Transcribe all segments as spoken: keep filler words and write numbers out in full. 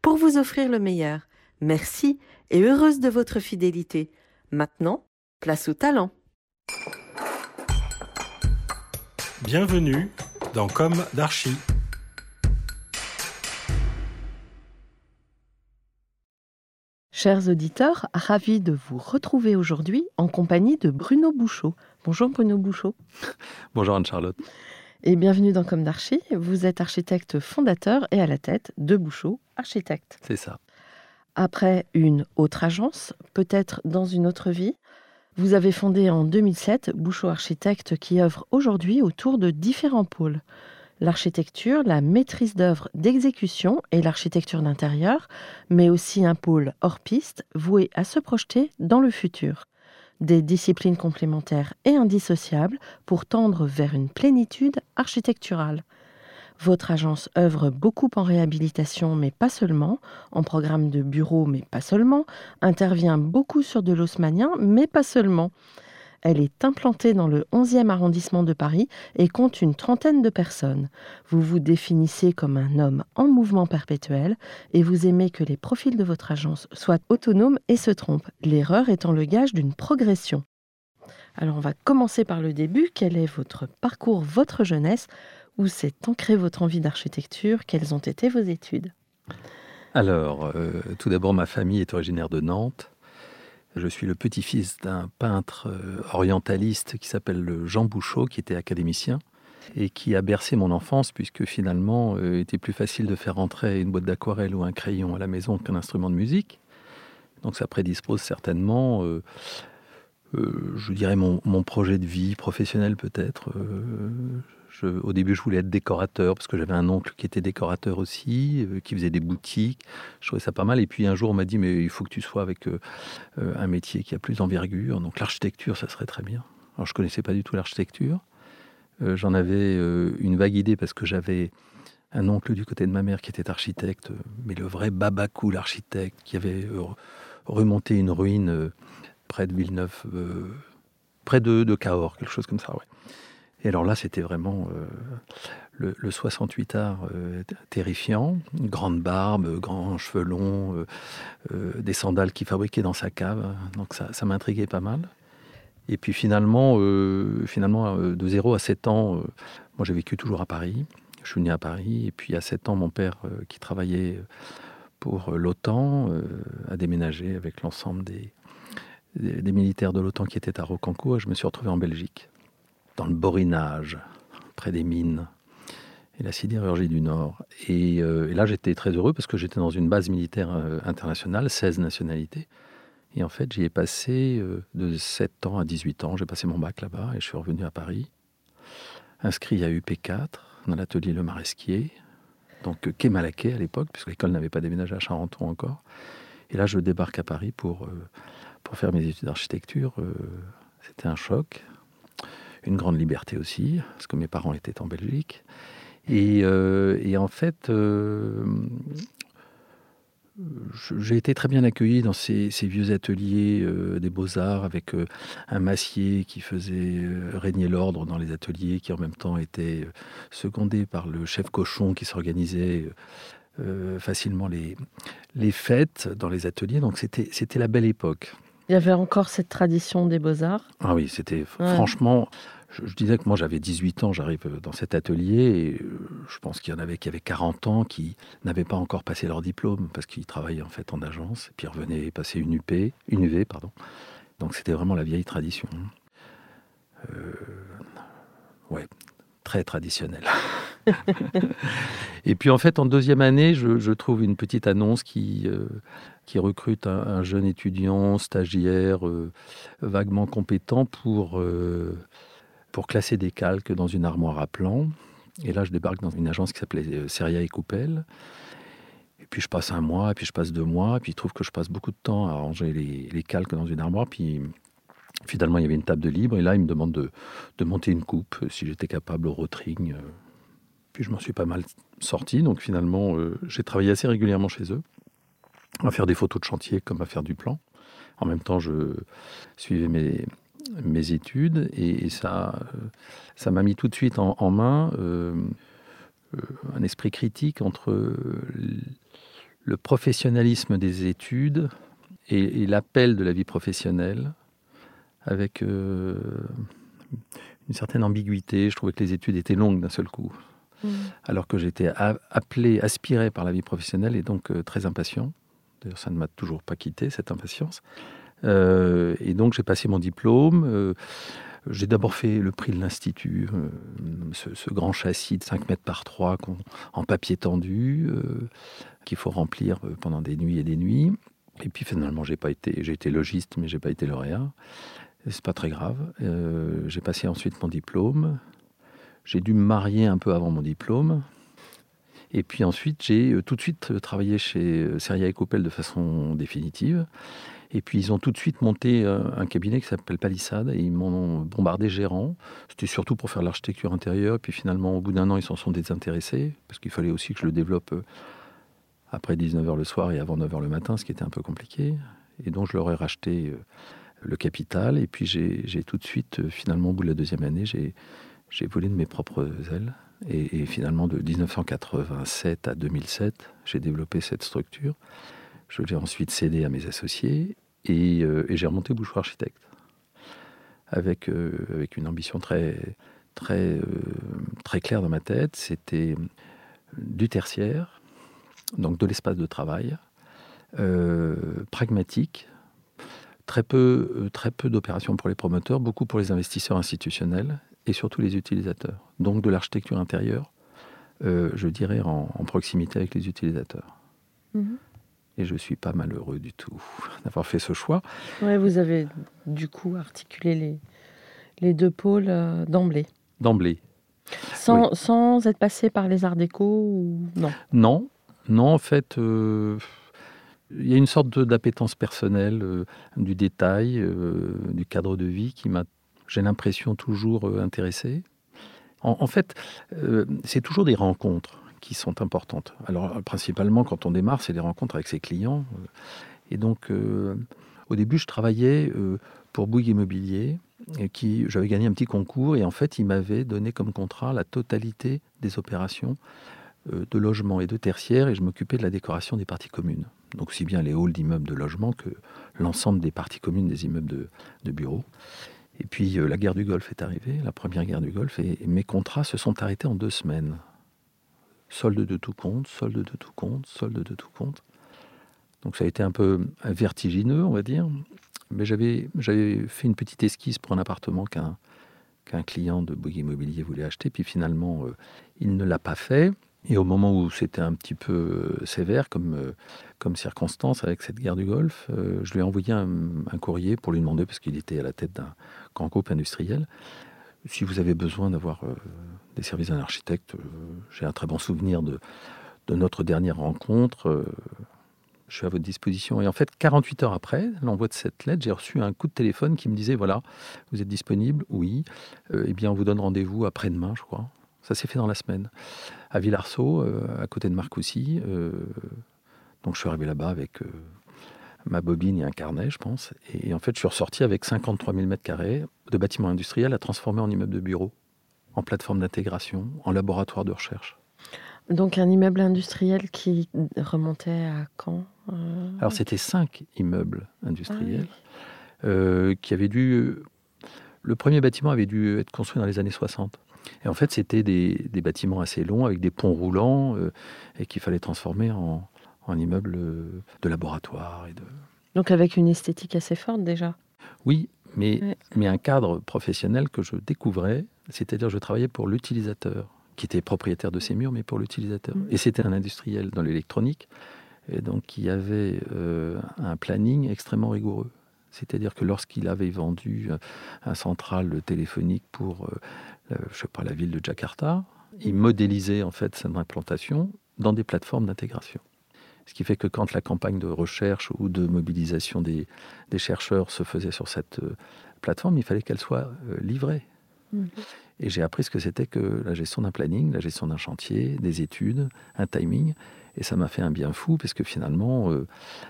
pour vous offrir le meilleur. Merci et heureuse de votre fidélité. Maintenant, place au talent. Bienvenue dans Comme d'Archi. Chers auditeurs, ravis de vous retrouver aujourd'hui en compagnie de Bruno Bouchot. Bonjour Bruno Bouchot. Bonjour Anne-Charlotte. Et bienvenue dans Comme d'Archi, vous êtes architecte fondateur et à la tête de Bouchot Architecte. C'est ça. Après une autre agence, peut-être dans une autre vie, vous avez fondé en deux mille sept Bouchot Architecte qui œuvre aujourd'hui autour de différents pôles. L'architecture, la maîtrise d'œuvre d'exécution et l'architecture d'intérieur, mais aussi un pôle hors-piste voué à se projeter dans le futur. Des disciplines complémentaires et indissociables pour tendre vers une plénitude architecturale. Votre agence œuvre beaucoup en réhabilitation, mais pas seulement, en programme de bureau, mais pas seulement, intervient beaucoup sur de l'haussmannien, mais pas seulement. Elle est implantée dans le onzième arrondissement de Paris et compte une trentaine de personnes. Vous vous définissez comme un homme en mouvement perpétuel et vous aimez que les profils de votre agence soient autonomes et se trompent, l'erreur étant le gage d'une progression. Alors on va commencer par le début. Quel est votre parcours, votre jeunesse? Où s'est ancrée votre envie d'architecture? Quelles ont été vos études? Alors, euh, tout d'abord, ma famille est originaire de Nantes. Je suis le petit-fils d'un peintre orientaliste qui s'appelle Jean Bouchot, qui était académicien et qui a bercé mon enfance, puisque finalement, il était plus facile de faire rentrer une boîte d'aquarelle ou un crayon à la maison qu'un instrument de musique. Donc ça prédispose certainement, euh, euh, je dirais, mon, mon projet de vie professionnel peut-être. Euh, je, au début, je voulais être décorateur, parce que j'avais un oncle qui était décorateur aussi, euh, qui faisait des boutiques. Je trouvais ça pas mal. Et puis un jour, on m'a dit, mais il faut que tu sois avec euh, un métier qui a plus d'envergure. Donc l'architecture, ça serait très bien. Alors je ne connaissais pas du tout l'architecture. Euh, j'en avais euh, une vague idée, parce que j'avais un oncle du côté de ma mère qui était architecte, mais le vrai Babacou, l'architecte, qui avait euh, remonté une ruine euh, près de Villeneuve, euh, près de, de Cahors, quelque chose comme ça, ouais. Et alors là, c'était vraiment euh, le, le soixante-huit art euh, terrifiant. Une grande barbe, grands cheveux longs, euh, euh, des sandales qu'il fabriquait dans sa cave. Donc ça, ça m'intriguait pas mal. Et puis finalement, euh, finalement euh, de zéro à sept ans, euh, moi j'ai vécu toujours à Paris. Je suis né à Paris. Et puis à sept ans, mon père, euh, qui travaillait pour l'OTAN, euh, a déménagé avec l'ensemble des, des, des militaires de l'OTAN qui étaient à Rocquencourt. Et je me suis retrouvé en Belgique, dans le Borinage, près des mines et la sidérurgie du Nord. Et, euh, et là, j'étais très heureux parce que j'étais dans une base militaire euh, internationale, seize nationalités. Et en fait, j'y ai passé euh, de sept ans à dix-huit ans. J'ai passé mon bac là-bas et je suis revenu à Paris, inscrit à U P quatre, dans l'atelier Le Maresquier, donc Quai Malaké à l'époque, puisque l'école n'avait pas déménagé à Charenton encore. Et là, je débarque à Paris pour, euh, pour faire mes études d'architecture. Euh, c'était un choc. Une grande liberté aussi, parce que mes parents étaient en Belgique. Et, euh, et en fait, euh, j'ai été très bien accueilli dans ces, ces vieux ateliers euh, des Beaux-Arts, avec euh, un massier qui faisait euh, régner l'ordre dans les ateliers, qui en même temps était secondé par le chef cochon qui s'organisait euh, facilement les, les fêtes dans les ateliers. Donc c'était, c'était la belle époque. Il y avait encore cette tradition des Beaux-Arts. Ah oui, c'était ouais. Franchement, Je, je disais que moi, j'avais dix-huit ans, j'arrive dans cet atelier, et je pense qu'il y en avait qui avaient quarante ans, qui n'avaient pas encore passé leur diplôme, parce qu'ils travaillaient en fait en agence, et puis ils revenaient passer une U P, une U V, pardon. Donc c'était vraiment la vieille tradition. Euh, ouais, très traditionnelle. Et puis en fait, en deuxième année, je, je trouve une petite annonce qui, euh, qui recrute un, un jeune étudiant, stagiaire, euh, vaguement compétent pour... Euh, pour classer des calques dans une armoire à plans. Et là, je débarque dans une agence qui s'appelait Seria et Coppel. Et puis, je passe un mois, et puis je passe deux mois, et puis je trouve que je passe beaucoup de temps à ranger les, les calques dans une armoire. Puis, finalement, il y avait une table de libre, et là, ils me demandent de, de monter une coupe, si j'étais capable au rotring. Puis, je m'en suis pas mal sorti. Donc, finalement, euh, j'ai travaillé assez régulièrement chez eux, à faire des photos de chantier comme à faire du plan. En même temps, je suivais mes... mes études, et, et ça, ça m'a mis tout de suite en, en main euh, un esprit critique entre le professionnalisme des études et, et l'appel de la vie professionnelle, avec euh, une certaine ambiguïté. Je trouvais que les études étaient longues d'un seul coup, mmh. alors que j'étais a- appelé, aspiré par la vie professionnelle, et donc euh, très impatient. D'ailleurs, ça ne m'a toujours pas quitté, cette impatience. Euh, et donc j'ai passé mon diplôme, euh, j'ai d'abord fait le prix de l'Institut, euh, ce, ce grand châssis de cinq mètres par trois qu'on, en papier tendu, euh, qu'il faut remplir pendant des nuits et des nuits. Et puis finalement j'ai, pas été, j'ai été logiste, mais j'ai pas été lauréat, et c'est pas très grave. Euh, j'ai passé ensuite mon diplôme, j'ai dû me marier un peu avant mon diplôme. Et puis ensuite, j'ai tout de suite travaillé chez Seria et Coppel de façon définitive. Et puis, ils ont tout de suite monté un cabinet qui s'appelle Palissade, et ils m'ont bombardé gérant. C'était surtout pour faire l'architecture intérieure. Et puis finalement, au bout d'un an, ils s'en sont désintéressés, parce qu'il fallait aussi que je le développe après dix-neuf heures le soir et avant neuf heures le matin, ce qui était un peu compliqué. Et donc, je leur ai racheté le capital. Et puis, j'ai, j'ai tout de suite, finalement, au bout de la deuxième année, j'ai, j'ai volé de mes propres ailes. Et, et finalement, de dix-neuf cent quatre-vingt-sept à deux mille sept, j'ai développé cette structure. Je l'ai ensuite cédée à mes associés, et, euh, et j'ai remonté Bouchot Architecte, avec, euh, avec une ambition très, très, euh, très claire dans ma tête. C'était du tertiaire, donc de l'espace de travail, euh, pragmatique, très peu, très peu d'opérations pour les promoteurs, beaucoup pour les investisseurs institutionnels, et surtout les utilisateurs. Donc de l'architecture intérieure, euh, je dirais, en, en proximité avec les utilisateurs. Mmh. Et je ne suis pas malheureux du tout d'avoir fait ce choix. Ouais, vous avez du coup articulé les, les deux pôles euh, d'emblée. D'emblée. Sans, oui. sans être passé par les arts déco ou... non. non. Non, en fait... Euh... Il y a une sorte d'appétence personnelle, euh, du détail, euh, du cadre de vie qui m'a, j'ai l'impression, toujours euh, intéressé. En, en fait, euh, c'est toujours des rencontres qui sont importantes. Alors, principalement, quand on démarre, c'est des rencontres avec ses clients. Et donc, euh, au début, je travaillais euh, pour Bouygues Immobilier, et qui, j'avais gagné un petit concours, et en fait, il m'avait donné comme contrat la totalité des opérations euh, de logement et de tertiaire, et je m'occupais de la décoration des parties communes. Donc aussi bien les halls d'immeubles de logement que l'ensemble des parties communes des immeubles de, de bureaux. Et puis euh, la guerre du Golfe est arrivée, la première guerre du Golfe, et, et mes contrats se sont arrêtés en deux semaines. Solde de tout compte, solde de tout compte, solde de tout compte. Donc ça a été un peu vertigineux, on va dire. Mais j'avais, j'avais fait une petite esquisse pour un appartement qu'un, qu'un client de Bouygues Immobilier voulait acheter. Puis finalement, euh, il ne l'a pas fait. Et au moment où c'était un petit peu sévère comme, comme circonstance avec cette guerre du Golfe, euh, je lui ai envoyé un, un courrier pour lui demander, parce qu'il était à la tête d'un grand groupe industriel, si vous avez besoin d'avoir euh, des services d'un architecte, euh, j'ai un très bon souvenir de, de notre dernière rencontre, euh, je suis à votre disposition. Et en fait, quarante-huit heures après l'envoi de cette lettre, j'ai reçu un coup de téléphone qui me disait, voilà, vous êtes disponible ? Oui. Euh, eh bien, on vous donne rendez-vous après-demain, je crois. Ça s'est fait dans la semaine, à Villarceau, euh, à côté de Marcoussis. Euh, donc je suis arrivé là-bas avec euh, ma bobine et un carnet, je pense. Et, et en fait, je suis ressorti avec cinquante-trois mille mètres carrés de bâtiments industriels à transformer en immeuble de bureau, en plateforme d'intégration, en laboratoire de recherche. Donc un immeuble industriel qui remontait à quand euh... Alors c'était cinq immeubles industriels ah, oui. euh, qui avaient dû... Le premier bâtiment avait dû être construit dans les années soixante. Et en fait, c'était des, des bâtiments assez longs, avec des ponts roulants, euh, et qu'il fallait transformer en, en immeuble de laboratoire. Et de... Donc avec une esthétique assez forte déjà. Oui, mais, ouais. mais un cadre professionnel que je découvrais, c'est-à-dire je travaillais pour l'utilisateur, qui était propriétaire de ces murs, mais pour l'utilisateur. Mmh. Et c'était un industriel dans l'électronique, et donc il y avait euh, un planning extrêmement rigoureux. C'est-à-dire que lorsqu'il avait vendu un central téléphonique pour, euh, je sais pas, la ville de Jakarta, il modélisait en fait son implantation dans des plateformes d'intégration. Ce qui fait que quand la campagne de recherche ou de mobilisation des, des chercheurs se faisait sur cette euh, plateforme, il fallait qu'elle soit euh, livrée. Mmh. Et j'ai appris ce que c'était que la gestion d'un planning, la gestion d'un chantier, des études, un timing. Et ça m'a fait un bien fou, parce que finalement, euh,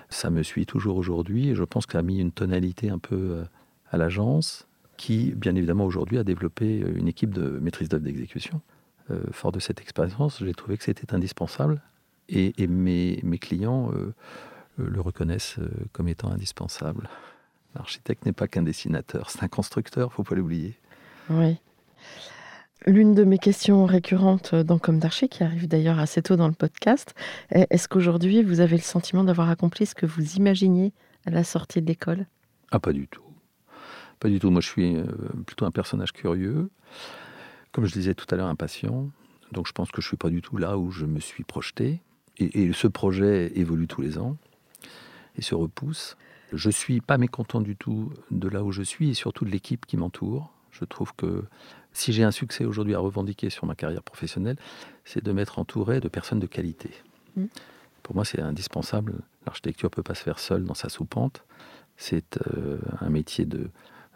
ça me suit toujours aujourd'hui. Et je pense que ça a mis une tonalité un peu euh, à l'agence, qui, bien évidemment, aujourd'hui, a développé une équipe de maîtrise d'œuvre d'exécution. Euh, fort de cette expérience, j'ai trouvé que c'était indispensable. Et, et mes, mes clients euh, euh, le reconnaissent euh, comme étant indispensable. L'architecte n'est pas qu'un dessinateur, c'est un constructeur, il ne faut pas l'oublier. Oui. L'une de mes questions récurrentes dans Comme d'Archi, qui arrive d'ailleurs assez tôt dans le podcast, est, est-ce qu'aujourd'hui, vous avez le sentiment d'avoir accompli ce que vous imaginiez à la sortie de l'école ? Ah, pas du tout. Pas du tout. Moi, je suis euh, plutôt un personnage curieux. Comme je disais tout à l'heure, impatient. Donc, je pense que je ne suis pas du tout là où je me suis projeté. Et, et ce projet évolue tous les ans et se repousse. Je ne suis pas mécontent du tout de là où je suis et surtout de l'équipe qui m'entoure. Je trouve que si j'ai un succès aujourd'hui à revendiquer sur ma carrière professionnelle, c'est de m'être entouré de personnes de qualité. Mmh. Pour moi, c'est indispensable. L'architecture ne peut pas se faire seule dans sa soupente. C'est euh, un métier de,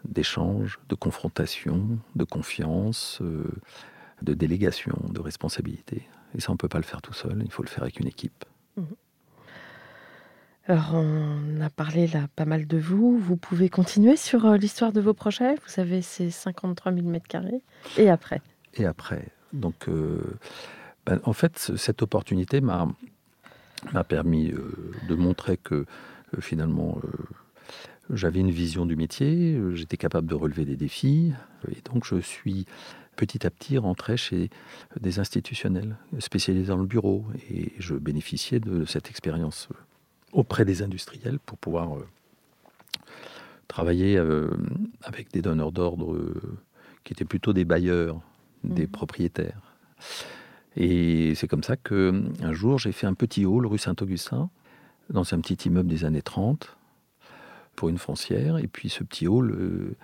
d'échange, de confrontation, de confiance, euh, de délégation, de responsabilité. Et ça, on ne peut pas le faire tout seul. Il faut le faire avec une équipe. Mmh. Alors, on a parlé là pas mal de vous. Vous pouvez continuer sur euh, l'histoire de vos projets. Vous avez ces cinquante-trois mille mètres carrés. Et après ? Et après. Donc, euh, ben, en fait, cette opportunité m'a, m'a permis euh, de montrer que, euh, finalement, euh, j'avais une vision du métier. J'étais capable de relever des défis. Et donc, je suis petit à petit rentré chez des institutionnels spécialisés dans le bureau. Et je bénéficiais de cette expérience auprès des industriels pour pouvoir euh, travailler euh, avec des donneurs d'ordre euh, qui étaient plutôt des bailleurs, mmh. des propriétaires. Et c'est comme ça qu'un jour, j'ai fait un petit hall rue Saint-Augustin, dans un petit immeuble des années trente, pour une foncière. Et puis ce petit hall, euh,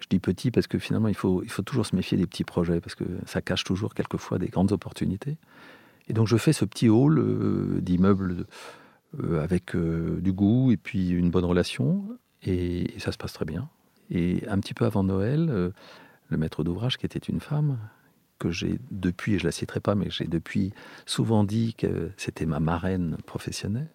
je dis petit parce que finalement, il faut, il faut toujours se méfier des petits projets, parce que ça cache toujours quelquefois des grandes opportunités. Et donc je fais ce petit hall euh, d'immeubles... Euh, avec euh, du goût et puis une bonne relation, et, et ça se passe très bien. Et un petit peu avant Noël, euh, le maître d'ouvrage, qui était une femme, que j'ai depuis, et je ne la citerai pas, mais j'ai depuis souvent dit que c'était ma marraine professionnelle,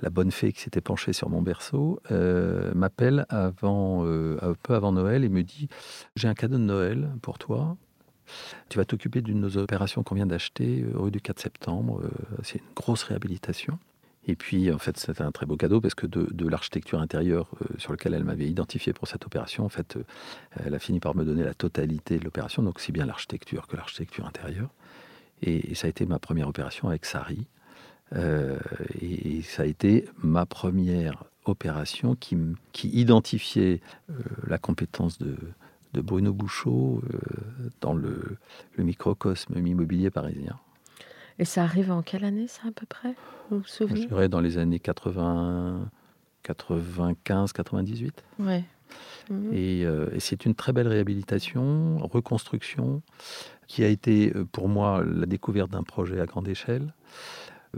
la bonne fée qui s'était penchée sur mon berceau, euh, m'appelle avant, euh, un peu avant Noël et me dit « J'ai un cadeau de Noël pour toi. Tu vas t'occuper d'une de nos opérations qu'on vient d'acheter, rue du quatre septembre. Euh, c'est une grosse réhabilitation. » Et puis, en fait, c'était un très beau cadeau parce que de, de l'architecture intérieure euh, sur laquelle elle m'avait identifié pour cette opération, en fait, euh, elle a fini par me donner la totalité de l'opération, donc si bien l'architecture que l'architecture intérieure. Et, et ça a été ma première opération avec Sari. Euh, et, et ça a été ma première opération qui, qui identifiait euh, la compétence de, de Bruno Bouchot euh, dans le, le microcosme immobilier parisien. Et ça arrive en quelle année, ça, à peu près ? Vous vous souvenez ? Je dirais dans les années quatre-vingts, quatre-vingt-quinze, quatre-vingt-dix-huit. Ouais. Mmh. Et, euh, et c'est une très belle réhabilitation, reconstruction, qui a été, pour moi, la découverte d'un projet à grande échelle,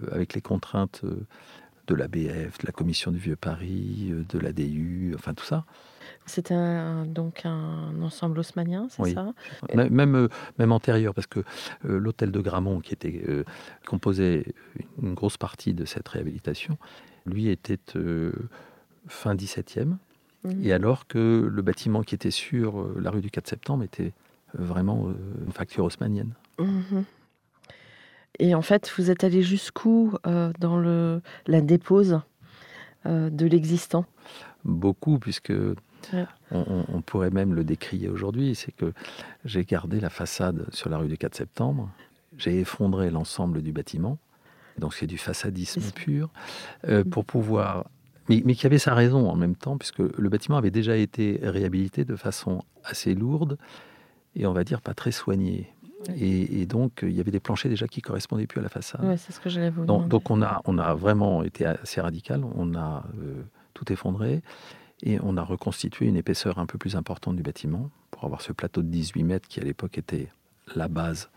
euh, avec les contraintes euh, de l'A B F, de la Commission du Vieux-Paris, euh, de l'A D U, enfin tout ça. C'était un, donc un ensemble haussmannien, c'est oui. ça même, même antérieur, parce que euh, l'hôtel de Grammont, qui était, euh, composait une grosse partie de cette réhabilitation, lui était euh, fin dix-septième, mmh. et alors que le bâtiment qui était sur euh, la rue du quatre septembre était vraiment euh, une facture haussmannienne. Mmh. Et en fait, vous êtes allé jusqu'où euh, dans le, la dépose euh, de l'existant ? Beaucoup, puisque Ouais. On, on, on pourrait même le décrier aujourd'hui, c'est que j'ai gardé la façade sur la rue du quatre septembre, j'ai effondré l'ensemble du bâtiment, donc c'est du façadisme pur, euh, pour pouvoir... Mais, mais qui avait sa raison en même temps, puisque le bâtiment avait déjà été réhabilité de façon assez lourde, et on va dire pas très soignée. Et, et donc, il y avait des planchers déjà qui ne correspondaient plus à la façade. Ouais, c'est ce que j'allais vous demander. Donc, donc on, a, on a vraiment été assez radical, on a euh, tout effondré, et on a reconstitué une épaisseur un peu plus importante du bâtiment, pour avoir ce plateau de dix-huit mètres qui à l'époque était la base,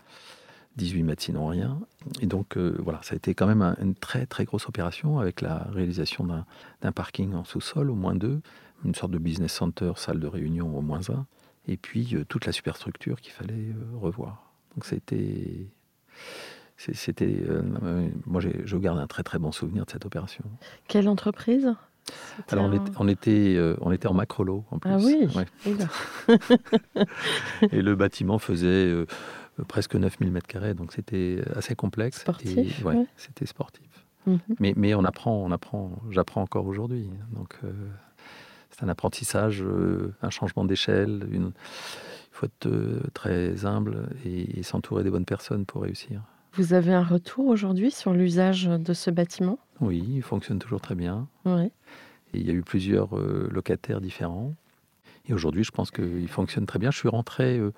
dix-huit mètres sinon rien. Et donc euh, voilà, ça a été quand même un, une très très grosse opération, avec la réalisation d'un, d'un parking en sous-sol, au moins deux, une sorte de business center, salle de réunion au moins un, et puis euh, toute la superstructure qu'il fallait euh, revoir. Donc c'était... C'est, c'était euh, moi j'ai, je garde un très très bon souvenir de cette opération. Quelle entreprise ? C'était Alors, on était, on, était, euh, on était en macrolo, en plus. Ah oui, ouais. Et le bâtiment faisait euh, presque neuf mille mètres carrés, donc c'était assez complexe. Sportif, et, ouais, ouais. C'était sportif. Mm-hmm. Mais, mais on apprend, on apprend, j'apprends encore aujourd'hui. Donc, euh, c'est un apprentissage, euh, un changement d'échelle. Une... Il faut être euh, très humble et, et s'entourer des bonnes personnes pour réussir. Vous avez un retour aujourd'hui sur l'usage de ce bâtiment ? Oui, il fonctionne toujours très bien. Oui. Et il y a eu plusieurs euh, locataires différents. Et aujourd'hui, je pense qu'il fonctionne très bien. Je suis rentré, euh,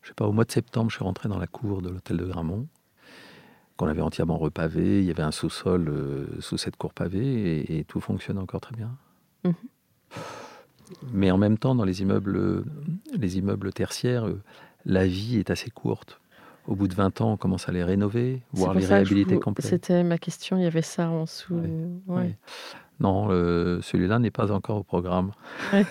je sais pas, au mois de septembre, je suis rentré dans la cour de l'hôtel de Grammont, qu'on avait entièrement repavé. Il y avait un sous-sol euh, sous cette cour pavée et, et tout fonctionne encore très bien. Mmh. Mais en même temps, dans les immeubles, les immeubles tertiaires, euh, la vie est assez courte. Au bout de vingt ans, on commence à les rénover, voire les réhabiliter vous... complètement. C'était ma question, il y avait ça en dessous. Ouais, ouais. Ouais. Non, le, celui-là n'est pas encore au programme. Ouais.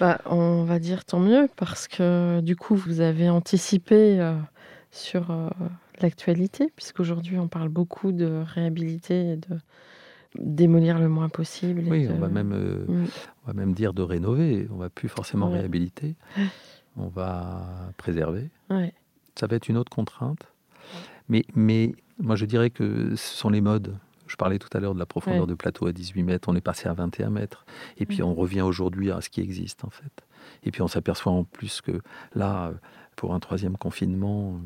Bah, on va dire tant mieux, parce que du coup, vous avez anticipé euh, sur euh, l'actualité, puisqu'aujourd'hui, on parle beaucoup de réhabiliter et de démolir le moins possible. Oui, de... on, va même, euh, mmh. on va même dire de rénover, on ne va plus forcément ouais. réhabiliter. On va préserver. Ouais. Ça va être une autre contrainte. Mais, mais moi, je dirais que ce sont les modes. Je parlais tout à l'heure de la profondeur ouais. de plateau à dix-huit mètres. On est passé à vingt et un mètres. Et puis, ouais. on revient aujourd'hui à ce qui existe, en fait. Et puis, on s'aperçoit en plus que là, pour un troisième confinement,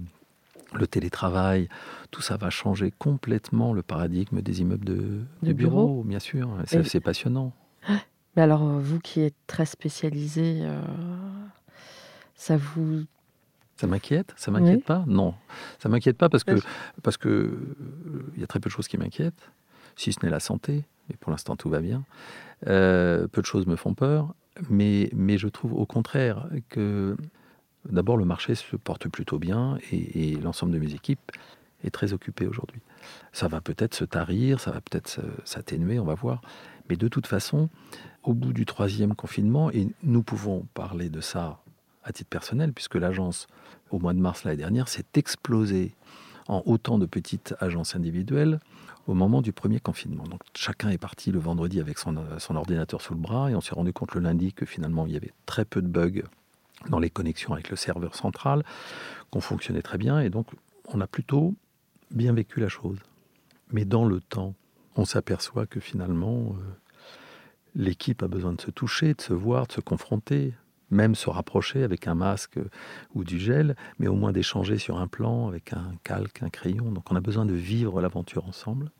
le télétravail, tout ça va changer complètement le paradigme des immeubles de, de, de bureaux, bureau, bien sûr. C'est, Et... c'est passionnant. Mais alors, vous qui êtes très spécialisé... Euh... Ça vous... Ça m'inquiète ? Ça m'inquiète oui. pas ? Non. Ça m'inquiète pas parce que parce que il y a très peu de choses qui m'inquiètent, si ce n'est la santé, et pour l'instant tout va bien. Euh, peu de choses me font peur, mais, mais je trouve au contraire que d'abord le marché se porte plutôt bien et, et l'ensemble de mes équipes est très occupé aujourd'hui. Ça va peut-être se tarir, ça va peut-être s'atténuer, on va voir. Mais de toute façon, au bout du troisième confinement, et nous pouvons parler de ça à titre personnel, puisque l'agence, au mois de mars l'année dernière, s'est explosée en autant de petites agences individuelles au moment du premier confinement. Donc chacun est parti le vendredi avec son, son ordinateur sous le bras, et on s'est rendu compte le lundi que finalement il y avait très peu de bugs dans les connexions avec le serveur central, qu'on fonctionnait très bien, et donc on a plutôt bien vécu la chose. Mais dans le temps, on s'aperçoit que finalement, euh, l'équipe a besoin de se toucher, de se voir, de se confronter, même se rapprocher avec un masque ou du gel, mais au moins d'échanger sur un plan avec un calque, un crayon. Donc on a besoin de vivre l'aventure ensemble.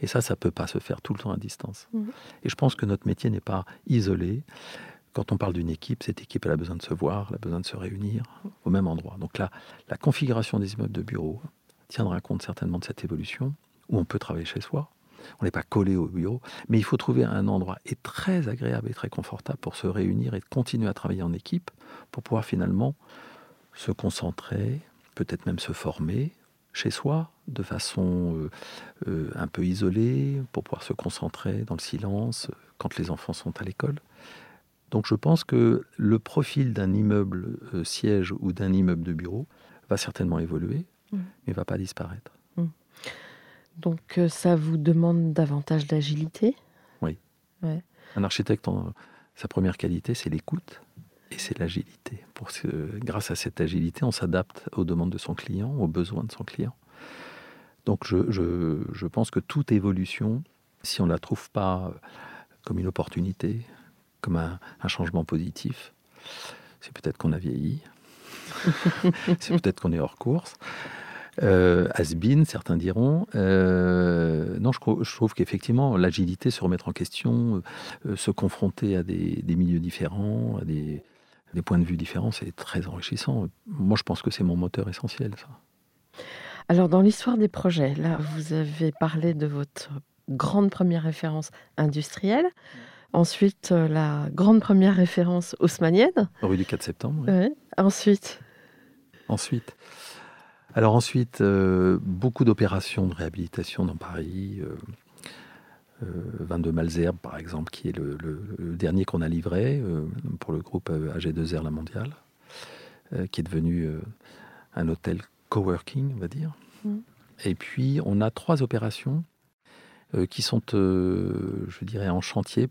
Et ça, ça ne peut pas se faire tout le temps à distance. Mmh. Et je pense que notre métier n'est pas isolé. Quand on parle d'une équipe, cette équipe, elle a besoin de se voir, elle a besoin de se réunir au même endroit. Donc là, la configuration des immeubles de bureaux tiendra compte certainement de cette évolution, où on peut travailler chez soi. On n'est pas collé au bureau, mais il faut trouver un endroit et très agréable et très confortable pour se réunir et continuer à travailler en équipe, pour pouvoir finalement se concentrer, peut-être même se former chez soi, de façon euh, euh, un peu isolée, pour pouvoir se concentrer dans le silence quand les enfants sont à l'école. Donc je pense que le profil d'un immeuble euh, siège ou d'un immeuble de bureau va certainement évoluer, mmh. mais ne va pas disparaître. Mmh. Donc ça vous demande davantage d'agilité ? Oui. Ouais. Un architecte, sa première qualité, c'est l'écoute et c'est l'agilité. Pour ce, grâce à cette agilité, on s'adapte aux demandes de son client, aux besoins de son client. Donc je, je, je pense que toute évolution, si on ne la trouve pas comme une opportunité, comme un, un changement positif. C'est peut-être qu'on a vieilli, c'est peut-être qu'on est hors course. Euh, has-been, certains diront. Euh, non, je, je trouve qu'effectivement, l'agilité, se remettre en question, euh, se confronter à des, des milieux différents, à des, des points de vue différents, c'est très enrichissant. Moi, je pense que c'est mon moteur essentiel, ça. Alors, dans l'histoire des projets, là, vous avez parlé de votre grande première référence industrielle. Ensuite, la grande première référence haussmannienne. Rue du quatre septembre. Oui. Ouais. Ensuite Ensuite Alors ensuite, euh, beaucoup d'opérations de réhabilitation dans Paris. Euh, euh, vingt-deux Malesherbes, par exemple, qui est le, le, le dernier qu'on a livré euh, pour le groupe A G deux R La Mondiale, euh, qui est devenu euh, un hôtel coworking, on va dire. Mmh. Et puis, on a trois opérations euh, qui sont, euh, je dirais, en chantier.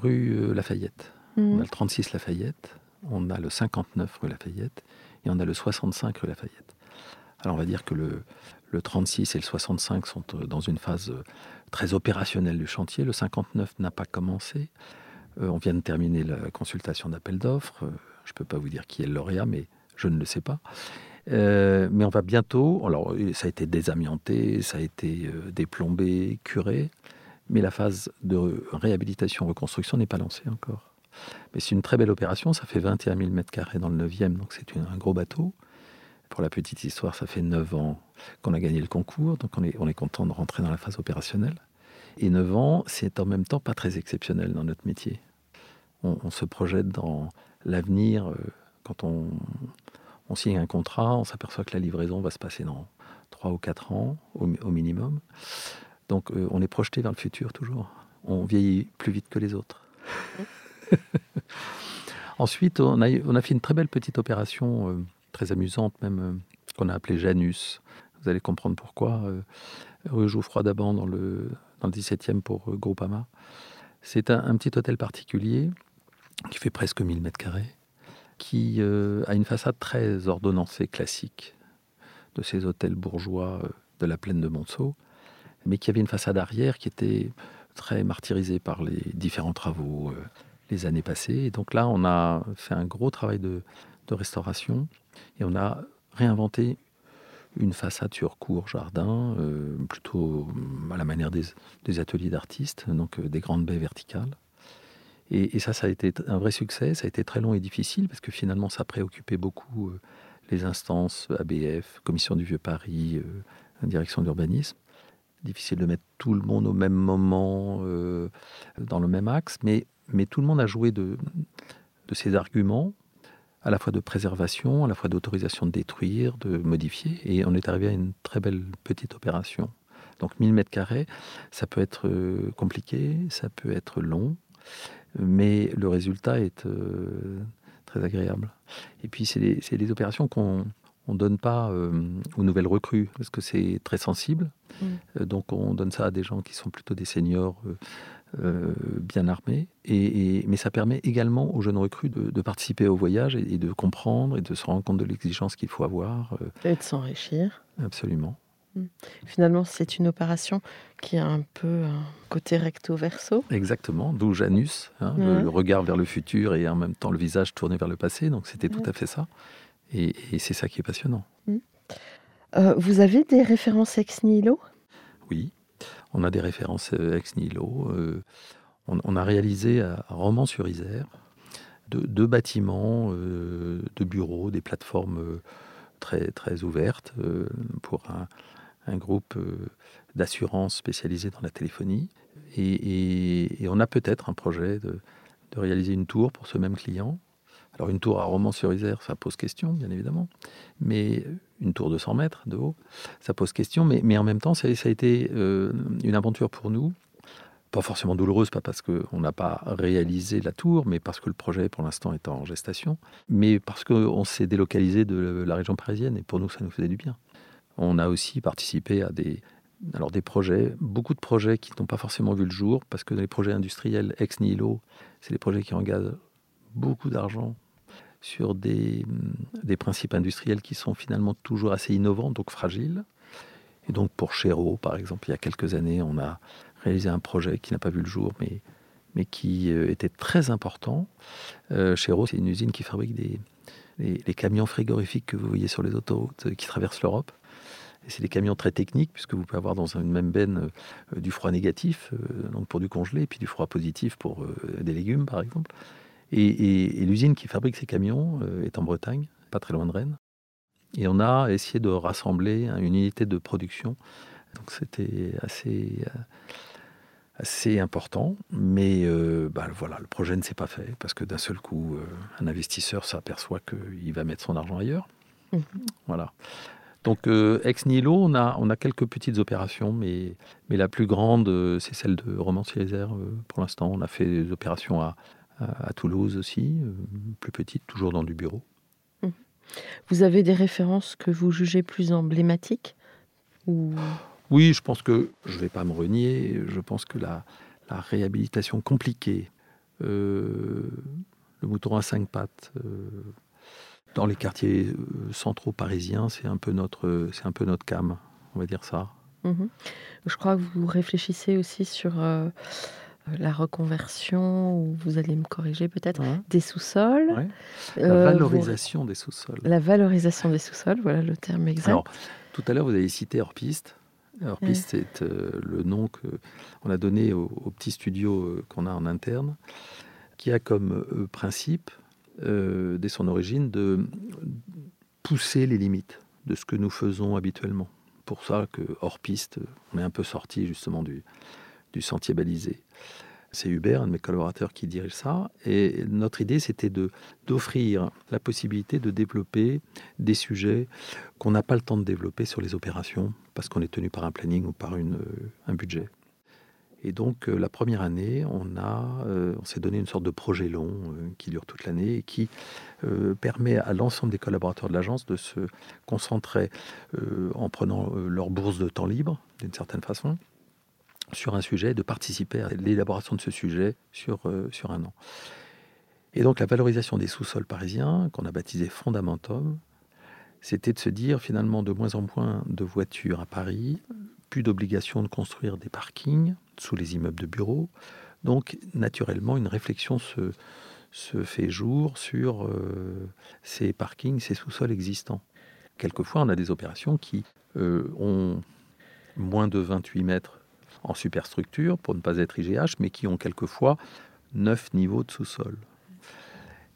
Rue euh, Lafayette. Mmh. On a le trente-six Lafayette, on a le cinquante-neuf rue Lafayette et on a le soixante-cinq rue Lafayette. Alors on va dire que le, le trente-six et le soixante-cinq sont dans une phase très opérationnelle du chantier. Le cinquante-neuf n'a pas commencé. Euh, on vient de terminer la consultation d'appel d'offres. Euh, je ne peux pas vous dire qui est le lauréat, mais je ne le sais pas. Euh, mais on va bientôt... Alors ça a été désamianté, ça a été déplombé, curé. Mais la phase de réhabilitation-reconstruction n'est pas lancée encore. Mais c'est une très belle opération. Ça fait vingt et un mille mètres carrés dans le neuvième, donc c'est une, un gros bateau. Pour la petite histoire, ça fait neuf ans qu'on a gagné le concours, donc on est, on est content de rentrer dans la phase opérationnelle. Et neuf ans, c'est en même temps pas très exceptionnel dans notre métier. On, on se projette dans l'avenir. Quand on, on signe un contrat, on s'aperçoit que la livraison va se passer dans trois ou quatre ans, au, au minimum. Donc euh, on est projeté vers le futur toujours. On vieillit plus vite que les autres. Ensuite, on a, on a fait une très belle petite opération... Euh, très amusante même, euh, qu'on a appelée Janus. Vous allez comprendre pourquoi. Euh, rue Jouffroy d'Abbans dans le, dans le dix-septième pour euh, Groupama. C'est un, un petit hôtel particulier qui fait presque mille mètres carrés, qui euh, a une façade très ordonnancée, classique, de ces hôtels bourgeois euh, de la Plaine de Monceau, mais qui avait une façade arrière qui était très martyrisée par les différents travaux euh, les années passées. Et donc là, on a fait un gros travail de, de restauration. Et on a réinventé une façade sur cour, jardin, euh, plutôt à la manière des, des ateliers d'artistes, donc euh, des grandes baies verticales. Et, et ça, ça a été un vrai succès. Ça a été très long et difficile parce que finalement, ça préoccupait beaucoup euh, les instances A B F, Commission du Vieux-Paris, euh, Direction de l'urbanisme. Difficile de mettre tout le monde au même moment, euh, dans le même axe, mais, mais tout le monde a joué de, de ses arguments, à la fois de préservation, à la fois d'autorisation de détruire, de modifier, et on est arrivé à une très belle petite opération. Donc mille mètres carrés, ça peut être compliqué, ça peut être long, mais le résultat est euh, très agréable. Et puis c'est des, c'est des opérations qu'on ne donne pas euh, aux nouvelles recrues, parce que c'est très sensible, mmh. donc on donne ça à des gens qui sont plutôt des seniors, euh, Euh, bien armé, et, et, mais ça permet également aux jeunes recrues de, de participer au voyage et, et de comprendre et de se rendre compte de l'exigence qu'il faut avoir. Euh. Et de s'enrichir. Absolument. Mmh. Finalement, c'est une opération qui a un peu un côté recto-verso. Exactement, d'où Janus, hein, ouais. le, le regard vers le futur et en même temps le visage tourné vers le passé, donc c'était ouais. tout à fait ça. Et, et c'est ça qui est passionnant. Mmh. Euh, vous avez des références ex nihilo ? Oui. On a des références ex nihilo. Euh, on, on a réalisé à Romans-sur-Isère deux, deux bâtiments, euh, deux bureaux, des plateformes euh, très, très ouvertes euh, pour un, un groupe euh, d'assurance spécialisé dans la téléphonie. Et, et, et on a peut-être un projet de, de réaliser une tour pour ce même client. Alors une tour à Romans-sur-Isère, ça pose question, bien évidemment, mais une tour de cent mètres de haut, ça pose question, mais, mais en même temps, ça, ça a été euh, une aventure pour nous, pas forcément douloureuse, pas parce qu'on n'a pas réalisé la tour, mais parce que le projet, pour l'instant, est en gestation, mais parce qu'on s'est délocalisé de la région parisienne, et pour nous, ça nous faisait du bien. On a aussi participé à des, alors des projets, beaucoup de projets qui n'ont pas forcément vu le jour, parce que les projets industriels ex nihilo, c'est les projets qui engagent beaucoup d'argent sur des, des principes industriels qui sont finalement toujours assez innovants, donc fragiles. Et donc pour Chéreau, par exemple, il y a quelques années, on a réalisé un projet qui n'a pas vu le jour, mais, mais qui euh, était très important. Euh, Chéreau, c'est une usine qui fabrique des, les, les camions frigorifiques que vous voyez sur les autoroutes euh, qui traversent l'Europe. Et c'est des camions très techniques, puisque vous pouvez avoir dans une même benne euh, du froid négatif, euh, donc pour du congelé, et puis du froid positif pour euh, des légumes, par exemple. Et, et, et l'usine qui fabrique ces camions euh, est en Bretagne, pas très loin de Rennes. Et on a essayé de rassembler hein, une unité de production. Donc c'était assez... Euh, assez important, mais euh, bah, voilà, le projet ne s'est pas fait, parce que d'un seul coup, euh, un investisseur s'aperçoit qu'il va mettre son argent ailleurs. Mmh. Voilà. Donc, euh, ex nihilo, on a, on a quelques petites opérations, mais, mais la plus grande, euh, c'est celle de Romans-sur-Isère. Euh, pour l'instant, on a fait des opérations à, à, à Toulouse aussi, euh, plus petites, toujours dans du bureau. Mmh. Vous avez des références que vous jugez plus emblématiques ou... Oui, je pense que, je ne vais pas me renier, je pense que la, la réhabilitation compliquée, euh, le mouton à cinq pattes, euh, dans les quartiers centraux parisiens, c'est un peu notre, c'est un peu notre came, on va dire ça. Mmh. Je crois que vous réfléchissez aussi sur euh, la reconversion, ou vous allez me corriger peut-être, ouais. des sous-sols. Ouais. La euh, valorisation vous... des sous-sols. La valorisation des sous-sols, voilà le terme exact. Alors, tout à l'heure, vous avez cité Hors-Piste. Hors-Piste, ouais. c'est euh, le nom qu'on a donné au, au petit studio euh, qu'on a en interne, qui a comme euh, principe, euh, dès son origine, de pousser les limites de ce que nous faisons habituellement. Pour ça que Hors-Piste, on est un peu sorti justement du, du sentier balisé. C'est Hubert, un de mes collaborateurs, qui dirige ça. Et notre idée, c'était de, d'offrir la possibilité de développer des sujets qu'on n'a pas le temps de développer sur les opérations, parce qu'on est tenu par un planning ou par une, un budget. Et donc, la première année, on, a, euh, on s'est donné une sorte de projet long euh, qui dure toute l'année et qui euh, permet à l'ensemble des collaborateurs de l'agence de se concentrer euh, en prenant euh, leur bourse de temps libre, d'une certaine façon, sur un sujet, de participer à l'élaboration de ce sujet sur, euh, sur un an. Et donc la valorisation des sous-sols parisiens, qu'on a baptisé Fondamentum, c'était de se dire finalement de moins en moins de voitures à Paris, plus d'obligation de construire des parkings sous les immeubles de bureaux. Donc naturellement, une réflexion se, se fait jour sur euh, ces parkings, ces sous-sols existants. Quelquefois, on a des opérations qui euh, ont moins de vingt-huit mètres en superstructure, pour ne pas être I G H, mais qui ont quelquefois neuf niveaux de sous-sol.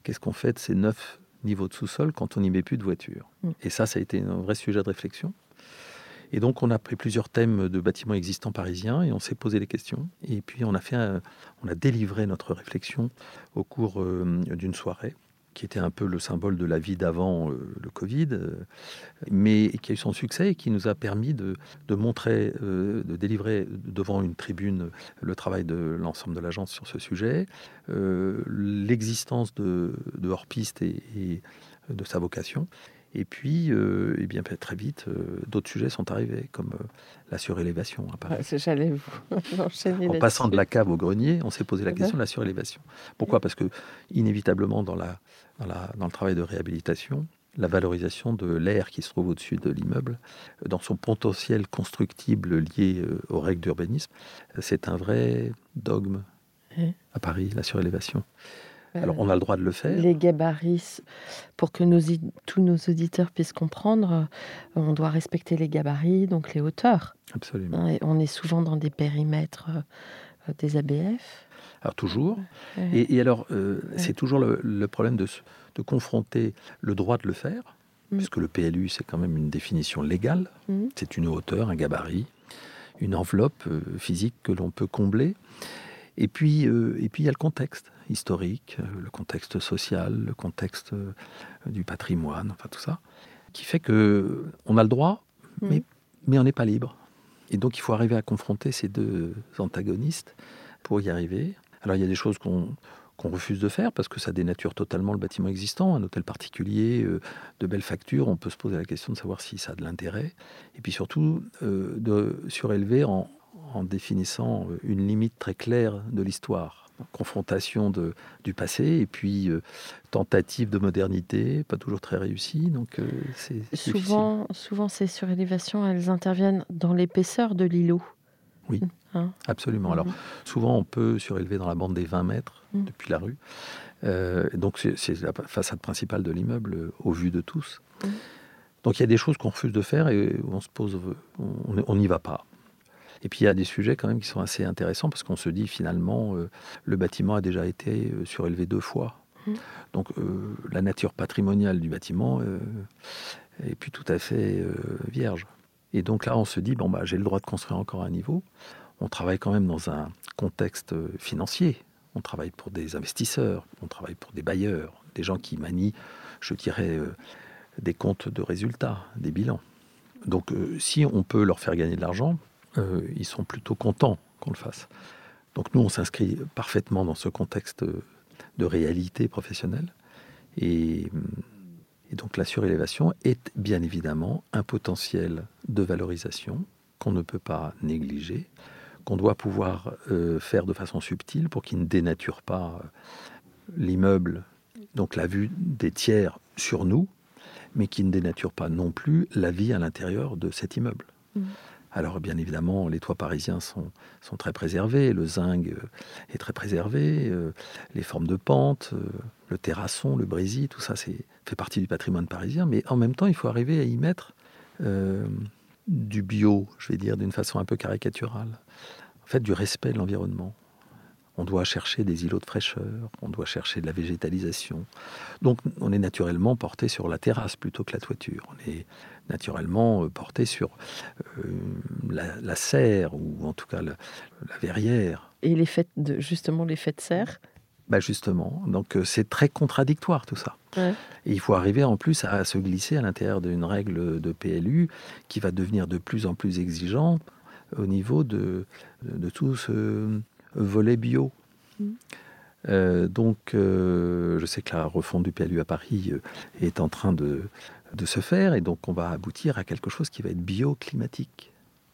Qu'est-ce qu'on fait de ces neuf niveaux de sous-sol quand on n'y met plus de voiture ? Et ça, ça a été un vrai sujet de réflexion. Et donc, on a pris plusieurs thèmes de bâtiments existants parisiens et on s'est posé des questions. Et puis, on a, fait un, on a délivré notre réflexion au cours euh, d'une soirée, qui était un peu le symbole de la vie d'avant euh, le Covid, euh, mais qui a eu son succès et qui nous a permis de, de montrer, euh, de délivrer devant une tribune le travail de l'ensemble de l'agence sur ce sujet, euh, l'existence de, de Hors-Piste et, et de sa vocation. Et puis, euh, et bien, très vite, euh, d'autres sujets sont arrivés, comme euh, la surélévation à Paris. Ouais, j'allais vous enchaîner là-dessus. En passant de la cave au grenier, on s'est posé la question de la surélévation. Pourquoi ? Parce que, inévitablement, dans, la, dans, la, dans le travail de réhabilitation, la valorisation de l'air qui se trouve au-dessus de l'immeuble, dans son potentiel constructible lié aux règles d'urbanisme, c'est un vrai dogme à Paris, la surélévation. Alors, on a le droit de le faire. Les gabarits, pour que nos, tous nos auditeurs puissent comprendre, on doit respecter les gabarits, donc les hauteurs. Absolument. Et on est souvent dans des périmètres des A B F. Alors, toujours. Ouais. Et, et alors, euh, ouais. c'est toujours le, le problème de, de confronter le droit de le faire, mmh. puisque le P L U, c'est quand même une définition légale. Mmh. C'est une hauteur, un gabarit, une enveloppe physique que l'on peut combler. Et puis, euh, et puis, il y a le contexte historique, le contexte social, le contexte du patrimoine, enfin tout ça, qui fait que on a le droit, mais, mmh. mais on n'est pas libre. Et donc, il faut arriver à confronter ces deux antagonistes pour y arriver. Alors, il y a des choses qu'on, qu'on refuse de faire parce que ça dénature totalement le bâtiment existant. Un hôtel particulier, euh, de belles factures, on peut se poser la question de savoir si ça a de l'intérêt. Et puis surtout, euh, de surélever en en définissant une limite très claire de l'histoire. Confrontation de, du passé et puis euh, tentative de modernité, pas toujours très réussie, donc euh, c'est souvent, difficile. Souvent, ces surélévations, elles interviennent dans l'épaisseur de l'îlot. Oui, hein absolument. Mmh. Alors, souvent, on peut surélever dans la bande des vingt mètres mmh. depuis la rue. Euh, donc, c'est, c'est la façade principale de l'immeuble, au vu de tous. Mmh. Donc, il y a des choses qu'on refuse de faire et on se pose, on n'y va pas. Et puis, il y a des sujets quand même qui sont assez intéressants parce qu'on se dit, finalement, euh, le bâtiment a déjà été surélevé deux fois. Mmh. Donc, euh, la nature patrimoniale du bâtiment euh, est plus tout à fait euh, vierge. Et donc là, on se dit, bon, bah, j'ai le droit de construire encore un niveau. On travaille quand même dans un contexte financier. On travaille pour des investisseurs, on travaille pour des bailleurs, des gens qui manient, je dirais, euh, des comptes de résultats, des bilans. Donc, euh, si on peut leur faire gagner de l'argent, euh, ils sont plutôt contents qu'on le fasse. Donc, nous, on s'inscrit parfaitement dans ce contexte de réalité professionnelle. Et... Et donc la surélévation est bien évidemment un potentiel de valorisation qu'on ne peut pas négliger, qu'on doit pouvoir euh, faire de façon subtile pour qu'il ne dénature pas l'immeuble, donc la vue des tiers sur nous, mais qui ne dénature pas non plus la vie à l'intérieur de cet immeuble. Mmh. Alors bien évidemment, les toits parisiens sont, sont très préservés, le zinc est très préservé, euh, les formes de pente, euh, le terrasson, le brésil, tout ça c'est, fait partie du patrimoine parisien. Mais en même temps, il faut arriver à y mettre euh, du bio, je vais dire, d'une façon un peu caricaturale. En fait, du respect de l'environnement. On doit chercher des îlots de fraîcheur, on doit chercher de la végétalisation. Donc on est naturellement porté sur la terrasse plutôt que la toiture. On est naturellement porté sur euh, la, la serre, ou en tout cas la, la verrière. Et les fêtes de, justement l'effet de serre bah justement, donc c'est très contradictoire tout ça. Ouais. Et il faut arriver en plus à se glisser à l'intérieur d'une règle de P L U qui va devenir de plus en plus exigeante au niveau de, de tout ce volet bio. Mmh. Euh, donc, euh, je sais que la refonte du P L U à Paris est en train de, de se faire, et donc on va aboutir à quelque chose qui va être bioclimatique.